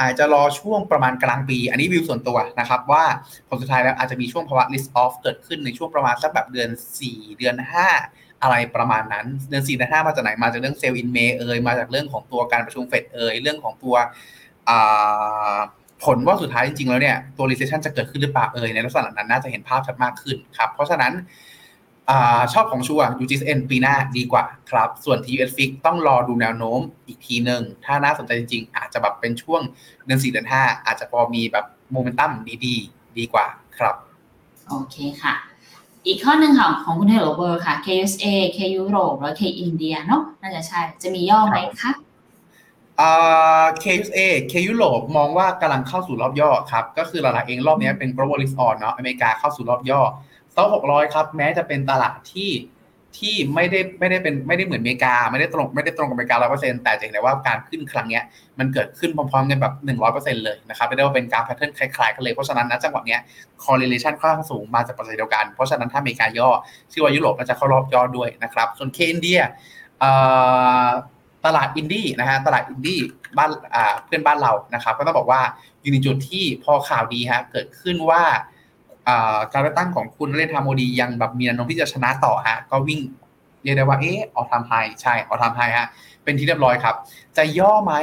อาจจะรอช่วงประมาณกลางปีอันนี้วิวส่วนตัวนะครับว่าผลสุดท้ายแล้วอาจจะมีช่วงภาวะ risk off เกิดขึ้นในช่วงประมาณสักแบบเดือน4เดือน5อะไรประมาณนั้นเดือน4เดือน5มาจากไหนมาจากเรื่อง sell in May มาจากเรื่องของตัวการประชุมเฟดเรื่องของตัวผลว่าสุดท้ายจริงๆแล้วเนี่ยตัว recession จะเกิดขึ้นหรือเปล่าในลักษณะนั้นน่าจะเห็นภาพชัดมากขึ้นครับเพราะฉะนั้นชอบของชัว UGN ปีหน้าดีกว่าครับส่วน TUS Fix ต้องรอดูแนวโน้มอีกทีนึงถ้าน่าสนใจจริงๆอาจจะแบบเป็นช่วงเดือน4เดือน5อาจจะพอมีแบบโมเมนตัมดีกว่าครับโอเคค่ะอีกข้อหนึ่งของคุณ Hello World ค่ะ KUSA K Europe แล้ว K India เนาะน่าจะใช่จะมีย่อไหมคะKUSA K Europe มองว่ากำลังเข้าสู่รอบย่อครับก็คือหลักๆเองรอบนี้เป็น Global Risk On เนาะอเมริกาเข้าสู่รอบย่อเซา600ครับแม้จะเป็นตลาดที่ไม่ได้เหมือนอเมริกาไม่ได้ตรงกับอเมริกา 100% แต่จะเห็นได้ว่าการขึ้นครั้งเนี้ยมันเกิดขึ้นพร้อมๆกันแบบ 100% เลยนะครับได้ว่าเป็นการแพทเทิร์นคล้ายๆกันเลยเพราะฉะนั้นณจังหวะเนี้ย correlation ค่อนข้างสูงมาจากปัจจัยเดียวกันเพราะฉะนั้นถ้าอเมริกาย่อชื่อว่ายุโรปน่าจะเข้ารอบย่อด้วยนะครับส่วน K India ตลาดอินดี้นะฮะตลาดอินดี้บ้านเพื่อนบ้านเรานะครับก็ต้องบอกว่าอยู่ในจุดที่พอข่าวดีฮะเกิดขึ้นว่าการเลือกตั้งของคุณเรนทาโมดียังแบบมีแนวโน้มที่จะชนะต่อฮะก็วิ่งเรียกได้ว่าออลไทม์ไฮใช่ออลไทม์ไฮฮะเป็นที่เรียบร้อยครับจะย่อไหม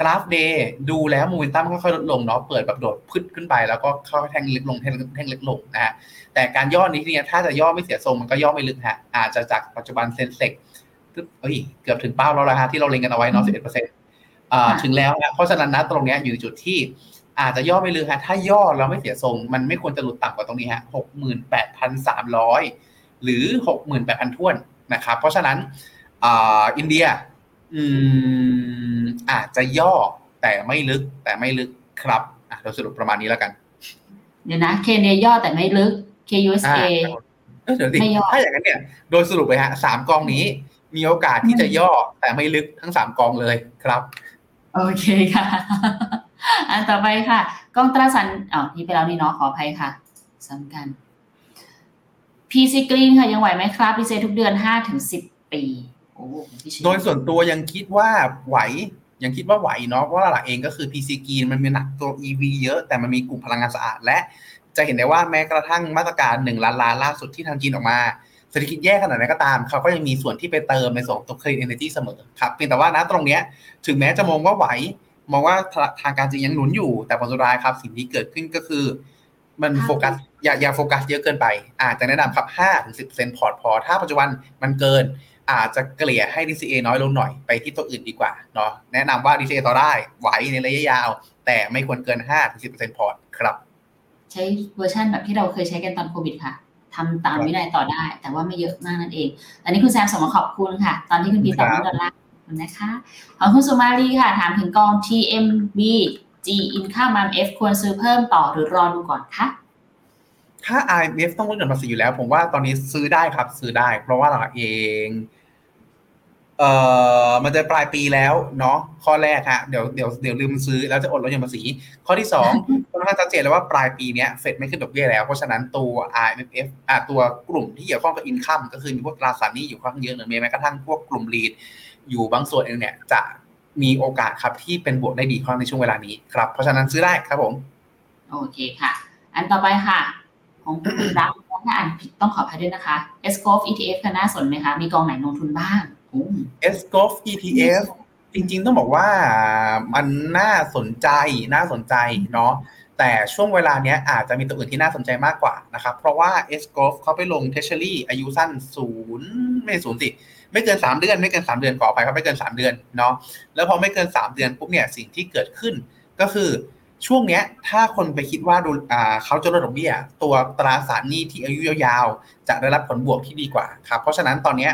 กราฟเดย์ดูแล้วโมเมนตัมค่อยๆลดลงเนาะเปิดแบบโดดพึดขึ้นไปแล้วก็ค่อยๆแท่งเล็กลงแท่งเล็กลงนะฮะแต่การย่อนี้เนี่ยถ้าจะย่อไม่เสียทรงมันก็ย่อไม่ลึกฮะอาจจะจากปัจจุบันเซ็นเซกเกือบถึงเป้าแล้วนะฮะที่เราเล็งกันเอาไว้เนาะ 11% ถึงแล้วนะเพราะฉะนั้นนะตรงเนี้ยอยู่จุดที่อาจจะย่อไม่ลึกฮะถ้าย่อแล้วไม่เสียทรงมันไม่ควรจะหลุดต่ำกว่าตรงนี้ฮะ 68,300 หรือ 68,000 ถ้วนนะครับเพราะฉะนั้นอินเดียอาจจะย่อแต่ไม่ลึกครับเราสรุปประมาณนี้แล้วกันเดี๋ยวนะเคเนียย่อแต่ไม่ลึก KUSA ไม่ย่อถ้าอย่างนั้นเนี่ยโดยสรุปเลยฮะ3กองนี้มีโอกาสที่จะย่อแต่ไม่ลึกทั้ง3กองเลยครับโอเคค่ะอันต่อไปค่ะกองตราสารนี่ไปแล้วนี่เนาะขออภัยค่ะซ้ำกัน PC Green ค่ะยังไหวไหมครับ PC ทุกเดือน 5-10 ปีโดยส่วนตัวยังคิดว่าไหวเนาะเพราะหลักเองก็คือ PC Green มันมีหนักตัว EV เยอะแต่มันมีกลุ่มพลังงานสะอาดและจะเห็นได้ว่าแม้กระทั่งมาตรการ1ล้านล้านล่าสุดที่ทางจีนออกมาเศรษฐกิจแย่ขนาดไหนก็ตามเขาก็ยังมีส่วนที่ไปเติมในส่วนตัว Clean Energy เสมอครับเพียงแต่ว่าณตรงเนี้ยถึงแม้จะมองว่าไหวมองว่าทางการจีนยังหนุนอยู่แต่ผลสุดท้ายครับสิ่งที่เกิดขึ้นก็คือมันโฟกัสอย่าโฟกัสเยอะเกินไปอาจจะแนะนำครับ 5-10% พอร์ตพอถ้าปัจจุบันมันเกินอาจจะเกลี่ยให้ DCA น้อยลงหน่อยไปที่ตัวอื่นดีกว่าเนาะแนะนำว่า DCA ต่อได้ไหวในระยะยาวแต่ไม่ควรเกิน 5-10% พอร์ตครับใช้เวอร์ชั่นแบบที่เราเคยใช้กันตอนโควิดค่ะทำตามวินัยต่อได้แต่ว่าไม่เยอะมากนั่นเองอันนี้คุณแซมส่งมาขอบคุณค่ะตอนที่คุณพีต่อดอลลาร์นะคะของคุณสุมาลีค่ะถามถึงกอง TMB G Income IMF ควรซื้อเพิ่มต่อหรือรอดูก่อนคะถ้า IMF ต้องลดหย่อนภาษีอยู่แล้วผมว่าตอนนี้ซื้อได้ครับซื้อได้เพราะว่าเราเองมันจะปลายปีแล้วเนาะข้อแรกฮะเดี๋ยวลืมซื้อแล้วจะอดลดหย่อนภาษีข้อที่2ค่อนข้างชัดเจนแล้วว่าปลายปีเนี้ยเฟดไม่ขึ้นดอกเบี้ยแล้วเพราะฉะนั้นตัว IMF ตัวกลุ่มที่เกี่ยวข้องกับ Income ก็คือมีพวกตราสารหนี้อยู่ค่อนข้างเยอะหรือแม้กระทั่งพวกกลุ่ม REITอยู่บางส่วนเองเนี่ยจะมีโอกาสครับที่เป็นบวกได้ดีในช่วงเวลานี้ครับเพราะฉะนั้นซื้อได้ครับผมโอเคค่ะอันต่อไปค่ะของคุณรักถ้าอ่านผิดต้องขออภัยด้วยนะคะ Escov ETF ค่ะน่าสนไหมคะมีกองไหนลงทุนบ้าง Escov ETF จริงๆต้องบอกว่ามันน่าสนใจเนาะแต่ช่วงเวลาเนี้ยอาจจะมีตัวอื่นที่น่าสนใจมากกว่านะครับเพราะว่า Escov เขาไปลง Treasury อายุสั้น0ไม่0สิไม่เกิน3เดือนขออภัยครับไม่เกิน3เดือนเนาะแล้วพอไม่เกิน3เดือนปุ๊บเนี่ยสิ่งที่เกิดขึ้นก็คือ ช่วงเนี้ยถ้าคนไปคิดว่าเขาจะลดดอกเบี้ยตัวตราสารหนี้ที่อายุยาวๆจะได้รับผลบวกที่ดีกว่าครับเพราะฉะนั้นตอนนี้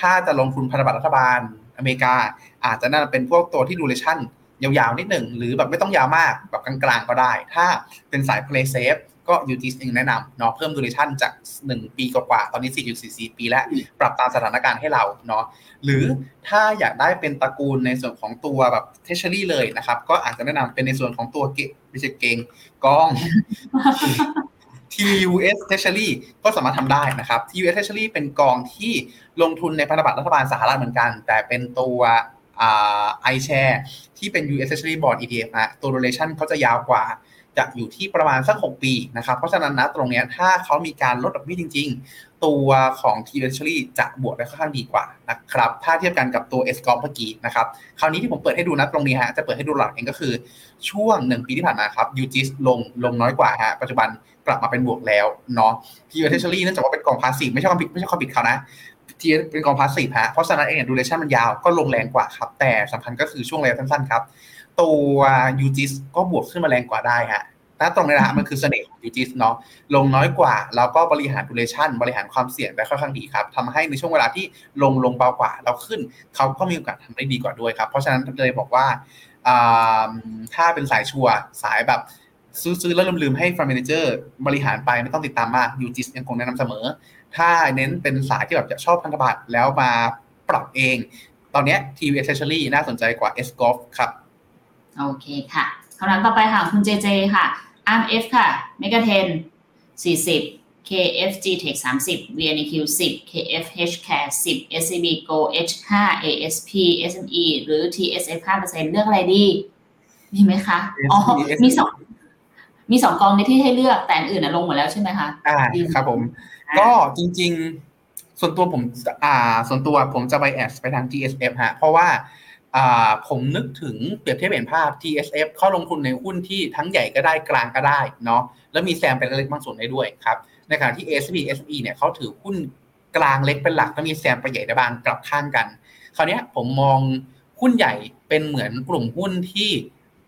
ถ้าจะลงทุนพันธบัตรรัฐบาลอเมริกาอาจจะน่าจะเป็นพวกตัวที่ดูเรชั่นยาวๆนิดหนึ่งหรือแบบไม่ต้องยาวมากแบบกลางๆก็ได้ถ้าเป็นสาย play safe ก็ยูทีเองแนะนำเนาะเพิ่มดูเรชั่นจาก1ปีกว่าๆตอนนี้ 4.44 ปีแล้วปรับตามสถานการณ์ให้เราเนาะหรือถ้าอยากได้เป็นตระกูลในส่วนของตัวแบบ treasury เลยนะครับก็อาจจะแนะนำเป็นในส่วนของตัวกอง ที่ US Treasury ก็สามารถทำได้นะครับที่ US Treasury เป็นกองที่ลงทุนในพันธบัตรรัฐบาลสหรัฐเหมือนกันแต่เป็นตัวiShare ที่เป็น US Treasury Bond ETF ฮะตัว duration เขาจะยาวกว่าจะอยู่ที่ประมาณสัก6ปีนะครับเพราะฉะนั้นนะตรงเนี้ยถ้าเขามีการลดดอกเบี้ยจริงๆตัวของ T Treasury จะบวกได้ค่อนข้างดีกว่านะครับถ้าเทียบกันกับตัว S-Corp เมื่อกี้นะครับคราวนี้ที่ผมเปิดให้ดูนะตรงนี้ฮะจะเปิดให้ดูหลักเองก็คือช่วง1ปีที่ผ่านมาครับ UGIS ลงน้อยกว่าฮะปัจจุบันกลับมาเป็นบวกแล้วเนาะ T Treasury เนื่องจากว่าเป็นกอง passive ไม่ใช่ความผิดเขานะที่เป็นกองพาสซีฟฮะเพราะฉะนั้นเองเนี่ยดูเรชั่นมันยาวก็ลงแรงกว่าครับแต่สำคัญก็คือช่วงระยะสั้นๆครับตัว UGIS ก็บวกขึ้นมาแรงกว่าได้ฮะณตรงนี้นะฮะมันคือเสน่ห์ของ UGIS เนาะลงน้อยกว่าแล้วก็บริหารดูเรชั่นบริหารความเสี่ยงได้ค่อนข้างดีครับทำให้ในช่วงเวลาที่ลงเบากว่าแล้วขึ้นเขาก็มีโอกาสทำได้ดีกว่าด้วยครับเพราะฉะนั้นเลยบอกว่าถ้าเป็นสายชัวร์สายแบบซื้อแล้วลืมๆให้ Fund Manager บริหารไปไม่ต้องติดตามมาก UGIS ยังคงแนะนำเสมอถ้าเน้นเป็นสายที่แบบจะชอบพันธบัตรแล้วมาปรับเองตอนนี้ TVS Treasury น่าสนใจกว่า S-Corp ครับโอเคค่ะคำถามต่อไปค่ะคุณเจเจค่ะ RMF ค่ะ Megaten 40 KFG Tech 30 VNQ 10 KFH Care 10 SCB Go H5 ASP SME หรือ TSF 5% เลือกอะไรดีมีไหมคะอ๋อมี2กองนี้ที่ให้เลือกแต่อื่นลงหมดแล้วใช่ไหมคะครับผมก็จริงๆส่วนตัวผมจะไปแอดไปทาง TSF ฮะเพราะว่าผมนึกถึงเปรียบเทียบเห็นภาพ TSF เข้าลงทุนในหุ้นที่ทั้งใหญ่ก็ได้กลางก็ได้เนาะแล้วมีแซมเป็นเล็กบางส่วนได้ด้วยครับในขณะที่ ASP SME เนี่ยเขาถือหุ้นกลางเล็กเป็นหลักแล้วมีแซมไปใหญ่ได้บางกลับข้างกันคราวนี้ผมมองหุ้นใหญ่เป็นเหมือนกลุ่มหุ้นที่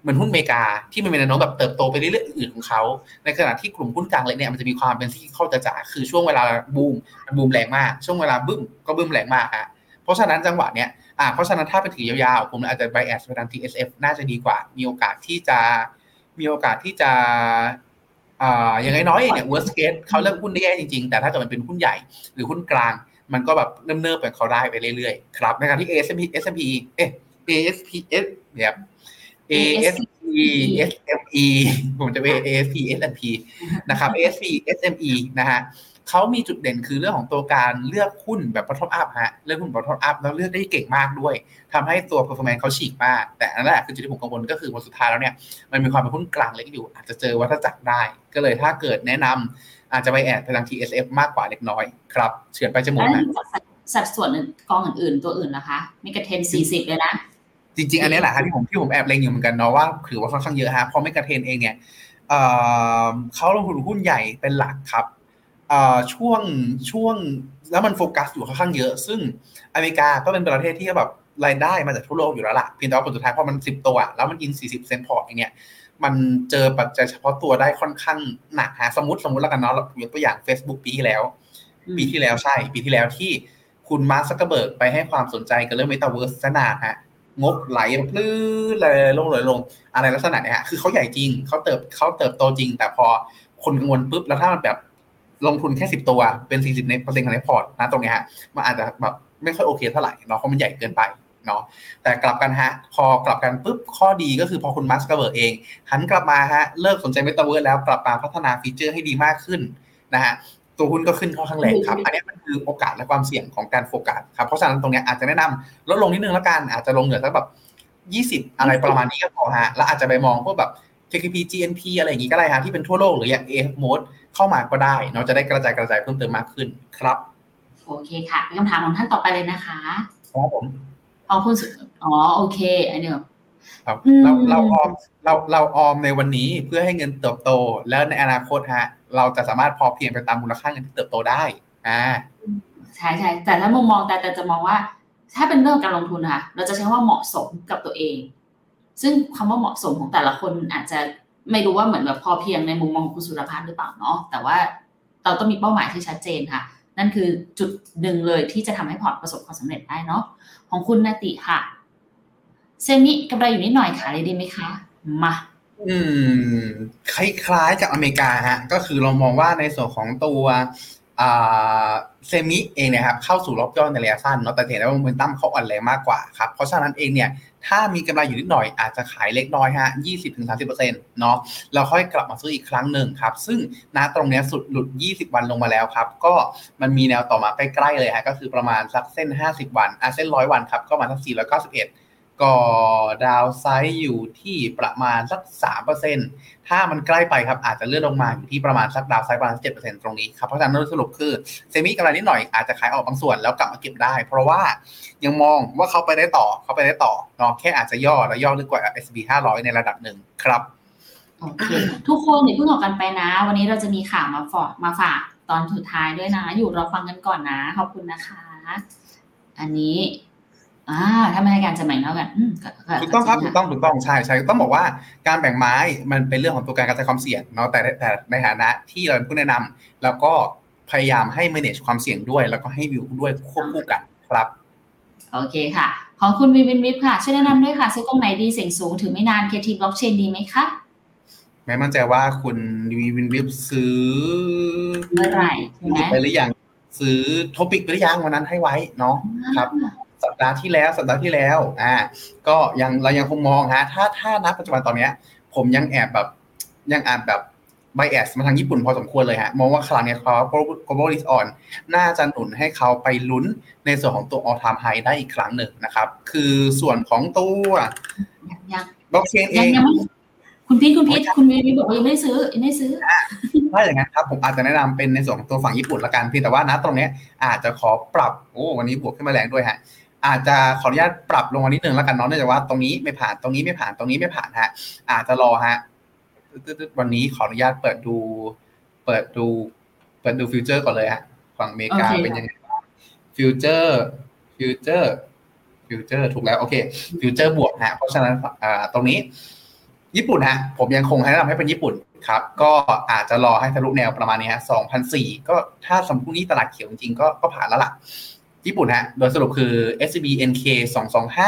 เหมือนหุ้นอเมริกาที่มันเป็นแนวโน้มแบบเติบโตไปเรื่อยๆอื่นของเขาในขณะที่กลุ่มหุ้นกลางเล็กเนี่ยมันจะมีความเป็นที่เข้าจ๋าคือช่วงเวลาบูมแรงมากช่วงเวลาบึ้มก็บึ้มแรงมากฮะเพราะฉะนั้นจังหวะเนี้ยเพราะฉะนั้นถ้าเป็นถือยาวๆผมอาจจะ bias ไปทาง TSF น่าจะดีกว่ามีโอกาสที่จะอย่างน้อยๆเนี่ย worst case เขาเลือกหุ้นได้แย่จริงๆแต่ถ้าเกิดมันเป็นหุ้นใหญ่หรือหุ้นกลางมันก็แบบเนิ่มๆแบบเขาได้ไปเรื่อยๆครับในขณะที่ ASPS เนี่ยASP SME ผมจะไป ASP SME นะครับ ASP SME นะฮะเขามีจุดเด่นคือเรื่องของตัวการเลือกหุ้นแบบ bottom up ฮะเลือกหุ้น bottom up แล้วเลือกได้เก่งมากด้วยทำให้ตัว performance เขาฉีกมากแต่นั่นแหละคือจุดที่ผมกังวลก็คือวันสุดท้ายแล้วเนี่ยมันมีความเป็นหุ้นกลางเล็กอยู่อาจจะเจอวัฏจักรได้ก็เลยถ้าเกิดแนะนำอาจจะไปแอดไปทาง TSF มากกว่าเล็กน้อยครับเฉือนไปจมูกนะสัดส่วนกองอื่นๆตัวอื่นนะคะมีกระเทน40เลยนะจริงๆอันนี้แหละฮะที่ผมแอบเล็งอยู่เหมือนกันเนาะว่าถือว่าค่อนข้างเยอะฮะพอไม่กระเทนเองเนี่ยเขาลงทุนหุ้นใหญ่เป็นหลักครับช่วงแล้วมันโฟกัสอยู่ค่อนข้างเยอะซึ่งอเมริกาก็เป็นประเทศที่แบบรายได้มาจากทั่วโลกอยู่แล้วล่ะเพียงแต่ว่าผลสุดท้ายพอมัน10ตัวแล้วมันอิน 40% พอร์ตอย่างเงี้ยมันเจอปัจจัยเฉพาะตัวได้ค่อนข้างหนักฮะสมมุติแล้วกันเนาะยกตัวอย่าง Facebook ปีที่แล้วใช่ปีที่แล้วที่คุณมาร์ค ซักเคอร์เบิร์กไปให้ความสนใจกับเรื่อง Metaverse ซะนานฮะงบไหลพลื้นลงอะไรลักษณะเนี่ยฮะคือเขาใหญ่จริงเขาเติบโตจริงแต่พอคนกังวลปุ๊บแล้วถ้ามันแบบลงทุนแค่10ตัวเป็น 40% ของในพอร์ตนะตรงนี้ฮะมันอาจจะแบบไม่ค่อยโอเคเท่าไหร่เนาะเพราะมันใหญ่เกินไปเนาะแต่กลับกันฮะพอกลับกันปุ๊บข้อดีก็คือพอคุณมาร์ค ซักเคอร์เบิร์กเองหันกลับมาฮะเลิกสนใจ Metaverse แล้วกลับมาพัฒนาฟีเจอร์ให้ดีมากขึ้นนะฮะตัวหุ้นก็ขึ้นค่อนข้างแรงครับอันนี้มันคือโอกาสและความเสี่ยงของการโฟกัสครับเพราะฉะนั้นตรงนี้อาจจะแนะนำลดลงนิดนึงแล้วกันอาจจะลงเหลือสักแบบ20อะไรประมาณนี้ก็พอฮะแล้วอาจจะไปมองพวกแบบ KKP GNP อะไรอย่างงี้ก็ได้ฮะที่เป็นทั่วโลกหรืออย่าง A Mode เข้ามาก็ได้เนาะจะได้กระจายเพิ่มเติมมากขึ้นครับโอเคค่ะคำถามของท่านต่อไปเลยนะคะครับผมเอาคุณอ๋อโอเคอันนี้ครับเราออมในวันนี้เพื่อให้เงินเติบโตแล้วในอนาคตฮะเราจะสามารถพอเพียงไปตามมูลค่าเงินที่เติบโตได้ใช่ใช่แต่ถ้ามุมมองแต่จะมองว่าถ้าเป็นเรื่องการลงทุนค่ะเราจะใช้ว่าเหมาะสมกับตัวเองซึ่งคำว่าเหมาะสมของแต่ละคนอาจจะ ไม่รู้ว่าเหมือนแบบพอเพียงในมุมมองของคุณสุรพัฒน์หรือเปล่าเนาะแต่ว่าเราต้องมีเป้าหมายที่ชัดเจนค่ะนั่นคือจุดหนึ่งเลยที่จะทำให้พอร์ตประสบความสำเร็จได้เนาะของคุณนาติค่ะเซมิกำไรอยู่นิดหน่อยค่ะได้ดีไหมคะมาคล้ายๆจากอเมริกาฮะก็คือเรามองว่าในส่วนของตัวเซมิเองเนี่ยครับเข้าสู่รอบย่อยในระยะสั้นเนาะแต่เห็นได้ว่าโมเมนตัมเขาอ่อนแรงมากกว่าครับเพราะฉะนั้นเองเนี่ยถ้ามีกำไรอยู่นิดหน่อยอาจจะขายเล็กน้อยฮะ 20-30% เนาะเราค่อยกลับมาซื้ออีกครั้งหนึ่งครับซึ่งณตรงนี้สุดหลุด20วันลงมาแล้วครับก็มันมีแนวต่อมาใกล้ๆเลยฮะก็คือประมาณสักเส้น50วันเส้น100วันครับก็มาสัก491ก็ดาวไซด์อยู่ที่ประมาณสัก 3% ถ้ามันใกล้ไปครับอาจจะเลื่อนลงมาอยู่ที่ประมาณสักดาวไซด์ประมาณ 7% ตรงนี้ครับเพราะฉะนั้นโดยสรุปคือเซมิกำไรนิดหน่อยอาจจะขายออกบางส่วนแล้วกลับมาเก็บได้เพราะว่ายังมองว่าเขาไปได้ต่อเนาะแค่อาจจะย่อแล้วย่อลึกกว่า S&P 500ในระดับหนึ่งครับโอเคทุกคนอย่าเพิ่งออกกันไปนะวันนี้เราจะมีข่าวมาฝากตอนสุดท้ายด้วยนะอยู่รอฟังกันก่อนนะขอบคุณนะคะอันนี้ถ้าไม่ให้การจะแบ่งเท่ากันถูกต้องครับถูกต้องใช่ใช่ต้องบอกว่าการแบ่งไม้มันเป็นเรื่องของตัวการกระจายความเสี่ยงเนาะแต่ในฐานะที่เราเป็นผู้แนะนำแล้วก็พยายามให้ manage ความเสี่ยงด้วยแล้วก็ให้วิวด้วยควบคู่กันครับโอเคค่ะขอบคุณวินค่ะช่วยแนะนำด้วยค่ะซื้อกองไหนดีเสี่ยงสูงถึงไม่นาน KT Blockchain ดีไหมคะแม่มั่นใจว่าคุณวินซื้อเมื่อไหร่ไปหรือยังซื้อท็อปิกไปหรือยังวันนั้นให้ไว้เนาะครับสัปดาห์ที่แล้วก็ยังเรายังคงมองฮะถ้าณปัจจุบันตอนเนี้ยผมยังแอบแบบไบแอสมาทางญี่ปุ่นพอสมควรเลยฮะมองว่าครั้งเนี้ยเขา Global Risk On น่าจะหนุนให้เขาไปลุ้นในส่วนของตัว All Time High ได้อีกครั้งหนึ่งนะครับคือส่วนของตัวบล็อกเชนเองคุณพีทบอกว่ายังไม่ซื้อถ้าอย่างนั้นครับผมอาจจะแนะนำเป็นในส่วนของตัวฝั่งญี่ปุ่นละกันเพียงแต่ว่าณตรงเนี้ยอาจจะขอปรับวันนี้บวกขึ้นมาแรงด้วยฮะอาจจะขออนุญาตปรับลงมานิดนึงแล้วกันเนาะเนื่องจากว่าตรงนี้ไม่ผ่านฮะอาจจะรอฮะวันนี้ขออนุญาตเปิดดูฟิวเจอร์ก่อนเลยฮะฝั่งอเมริกาเป็นยังไงฟิวเจอร์ถูกแล้วโอเคฟิวเจอร์บวกฮะเพราะฉะนั้นตรงนี้ญี่ปุ่นฮะผมยังคงแนะนำให้เป็นญี่ปุ่นครับก็อาจจะรอให้ทะลุแนวประมาณนี้ฮะ 2,400 ก็ถ้าสมมุตินี้ตลาดเขียวจริงๆก็ผ่านแล้วล่ะญี่ปุ่นฮะโดยสรุปคือ SCB NK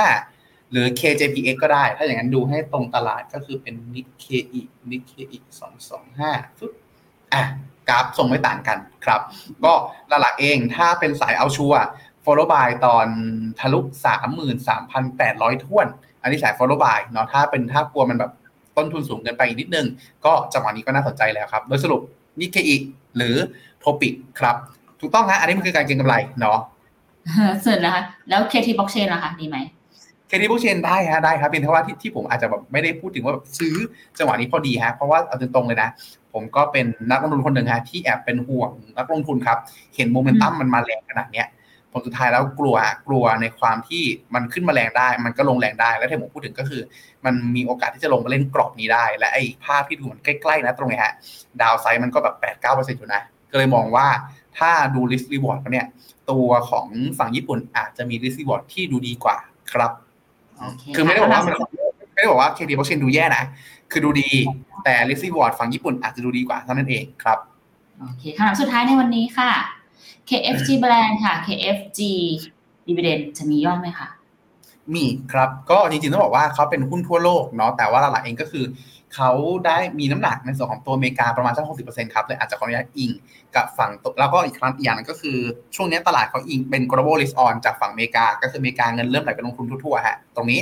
225หรือ KJPX ก็ได้ถ้าอย่างนั้นดูให้ตรงตลาดก็คือเป็น Nikkei 225ปึ๊บกราฟส่งไม่ต่างกันครับก็หลักๆเองถ้าเป็นสายเอาชัวร์ follow buy ตอนทะลุ 33,800 ถ้วนอันนี้สาย follow buy เนาะถ้ากลัวมันแบบต้นทุนสูงเกินไปอีกนิดนึงก็จังหวะนี้ก็น่าสนใจแล้วครับโดยสรุป Nikkei หรือ Topic ครับถูกต้องฮะอันนี้มันคือการเก็งกำไรเนาะส่วนนะคะแล้ว KT Blockchain ล่ะคะดีไหม KT Blockchain ได้ฮะได้ครับเป็นเพราะว่าที่ผมอาจจะแบบไม่ได้พูดถึงว่าแบบซื้อจังหวะนี้พอดีฮะเพราะว่าเอาตรงๆเลยนะผมก็เป็นนักลงทุนคนหนึ่งฮะที่แอบเป็นห่วงนักลงทุนครับเห็นโมเมนตัมมันมาแรงขนาดเนี้ยผมสุดท้ายแล้วกลัวในความที่มันขึ้นมาแรงได้มันก็ลงแรงได้และที่ผมพูดถึงก็คือมันมีโอกาสที่จะลงมาเล่นกรอบนี้ได้และไอ้ภาพที่ดูมันใกล้ๆนะตรงนี้ฮะดาวไซด์มันก็แบบ 8-9% อยู่นะก็เลยมองว่าถ้าดู risk reward แล้วเนี่ยตัวของฝั่งญี่ปุ่นอาจจะมี risk reward ที่ดูดีกว่าครับ okay. คือไม่ได้บอกว่า KT Blockchain ดูแย่นะคือดูดีแต่ risk reward ฝั่งญี่ปุ่นอาจจะดูดีกว่าเท่านั้นเองครับโอเคคำถามสุดท้ายในวันนี้ค่ะ KFG Brand ค่ะ KFG Dividend จะมีย่อไหมคะมีครับก็จริงๆต้องบอกว่าเขาเป็นหุ้นทั่วโลกเนาะแต่ว่าหลักๆเองก็คือเขาได้มีน้ำหนักในส่วนของตัวอเมริกาประมาณสัก 60% ครับเลยอาจจะขออนุญาตอิงกับฝั่งแล้วก็อีกครั้งอย่างนึงก็คือช่วงนี้ตลาดเขาอิงเป็น global risk on จากฝั่งอเมริกาก็คืออเมริกาเงินเริ่มไหลไปลงทุนทั่วๆฮะตรงนี้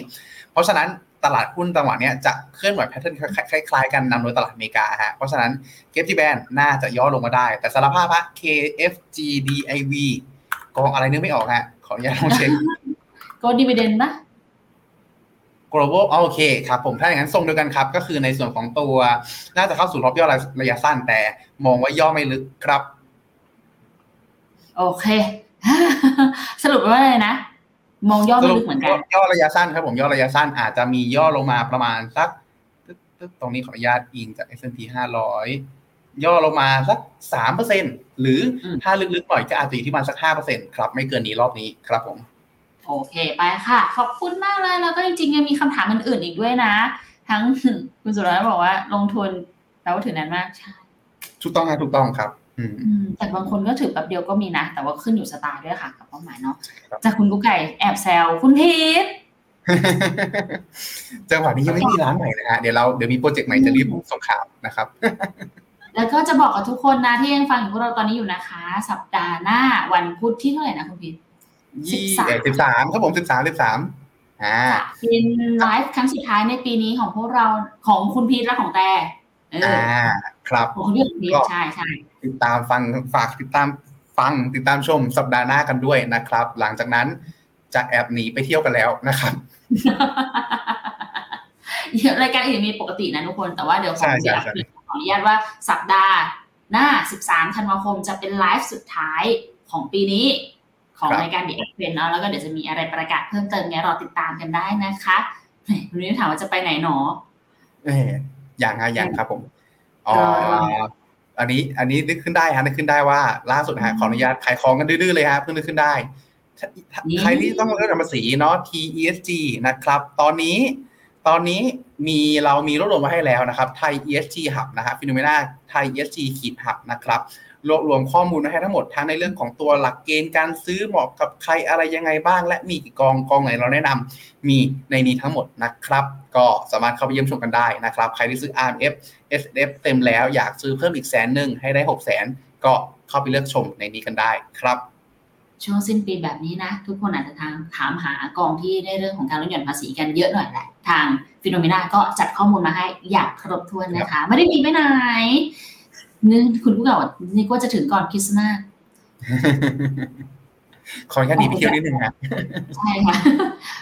เพราะฉะนั้นตลาดหุ้นจังหวะนี้จะเคลื่อนไหวแพทเทิร์นคล้ายๆกันนำโดยตลาดอเมริกาฮะเพราะฉะนั้น KFG Band น่าจะย่อลงมาได้แต่สารภาพฮะ KFG DIV กองอะไรนึกไม่ออกฮะขออนุญาตลองเช็คก็ dividend นะglobal โอเคครับผมถ้าอย่างนั้นทรงเดียวกันครับก็คือในส่วนของตัวน่าจะเข้าสู่รอบย่อระยะสั้นแต่มองว่าย่อไม่ลึกครับโอเคสรุปว่าอะไรนะมองย่อไม่ลึกเหมือนกันย่อระยะสั้นครับผมย่อระยะสั้นอาจจะมีย่อลงมาประมาณสักตรงนี้ขออนุญาตอิงจาก S&P 500ย่อลงมาสัก 3% หรือถ้าลึกๆหน่อยก็อาจจะอยู่ที่ประมาณสัก 5% ครับไม่เกินนี้รอบนี้ครับผมโอเคไปค่ะขอบคุณมากเลยแล้วก็จริงๆยังมีคำถามอื่นๆอีกด้วยนะ ทั้งคุณสุรรัตน์บอกว่าลงทุนแปลว่าถือนั้นมากใช่ถูกต้องครับถูกต้องครับแต่บางคนก็ถือแป๊บเดียวก็มีนะแต่ว่าขึ้นอยู่สไตล์ด้วยค่ะกับเป้าหมายเนาะจากคุณกุ๊กไก่แอบแซวคุณทิศจังหวะนี้ยังไม่มีร้านใหม่นะฮะเดี๋ยวมีโปรเจกต์ใหม่จะรีบส่งข่าวนะครับแล้วก็จะบอกกับทุกคนนะที่ยังฟังอยู่พวกเราตอนนี้อยู่นะคะสัปดาห์หน้าวันพุธที่เท่าไหร่นะคุณพิษ13ครับผม13เป็นไลฟ์ครั้งสุดท้ายในปีนี้ของพวกเราของคุณพิษและของแต่ครับของเรื่องนี้ใช่ๆติดตามฟังฝากติดตามชมสัปดาห์หน้ากันด้วยนะครับหลังจากนั้นจะแอบหนีไปเที่ยวกันแล้วนะครับรายการอื่นมีปกตินะทุกคนแต่ว่าเดี๋ยวขออนุญาตว่าสัปดาห์หน้า13ธันวาคมจะเป็นไลฟ์สุดท้ายของปีนี้ของรายการ The Advent เนาะแล้วก็เดี๋ยวจะมีอะไรประกาศเพิ่มเติมไงรอติดตามกันได้นะคะวันนี้ถามว่าจะไปไหนหนออย่างครับผมอันนี้นึกขึ้นได้ฮะนึกขึ้นได้ว่าล่าสุดฮะขออนุญาตขายของกันดื้อๆเลยฮะเพิ่งนึกขึ้นได้ใครที่ต้องเรื่องภาษีเนาะ TESG นะครับตอนนี้เรามีรวบรวมมาให้แล้วนะครับ Thai ESG Hub นะฮะ Phenomena Thai ESG Hub นะครับรวบรวมข้อมูลมาให้ทั้งหมดทั้งในเรื่องของตัวหลักเกณฑ์การซื้อเหมาะกับใครอะไรยังไงบ้างและมีกี่กองไหนเราแนะนำมีในนี้ทั้งหมดนะครับก็สามารถเข้าไปเยี่ยมชมกันได้นะครับใครที่ซื้อ RMF SF เต็มแล้วอยากซื้อเพิ่มอีก100,000ให้ได้600,000ก็เข้าไปเลือกชมในนี้กันได้ครับช่วงสิ้นปีแบบนี้นะทุกคนอาจจะถามหากองที่ได้เรื่องของการลดหย่อนภาษีกันเยอะหน่อยแหละทาง Phenomena ก็จัดข้อมูลมาให้อย่างครบถ้วนนะคะไม่ได้มีไม่นายนึกคุณผู้เก่านี่ก็จะถึงก่อนคริสต์มาสขอแค่นี้ไปเที่ยวนิดนึงนะใช่ค่ะ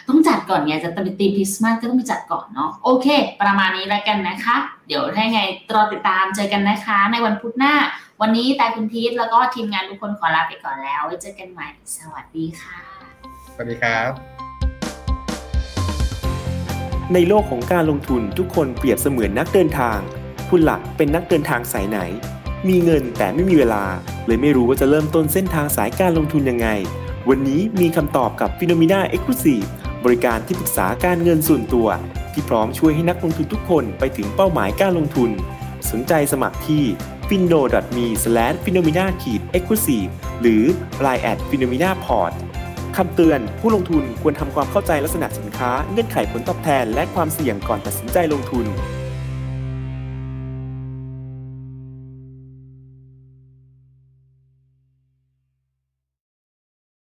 ต้องจัดก่อนไงจะเป็นธีมคริสต์มาสก็ต้องไปจัดก่อนเนาะโอเคประมาณนี้แล้วกันนะคะเดี๋ยวให้ไงรอติดตามเจอกันนะคะในวันพุธหน้าวันนี้แต่คุณพีทแล้วก็ทีมงานทุกคนขอลาไปก่อนแล้วไว้เจอกันใหม่สวัสดีค่ะสวัสดีครับในโลกของการลงทุนทุกคนเปรียบเสมือนนักเดินทางคุณหลักเป็นนักเดินทางสายไหนมีเงินแต่ไม่มีเวลาเลยไม่รู้ว่าจะเริ่มต้นเส้นทางสายการลงทุนยังไงวันนี้มีคำตอบกับ Phenomena Exclusive บริการที่ปรึกษาการเงินส่วนตัวที่พร้อมช่วยให้นักลงทุนทุกคนไปถึงเป้าหมายการลงทุนสนใจสมัครที่ fino.me/phenomena-exclusive หรือ line@phenomenaport คำเตือนผู้ลงทุนควรทำความเข้าใจลักษณะสินค้าเงื่อนไขผลตอบแทนและความเสี่ยงก่อนตัดสินใจลงทุน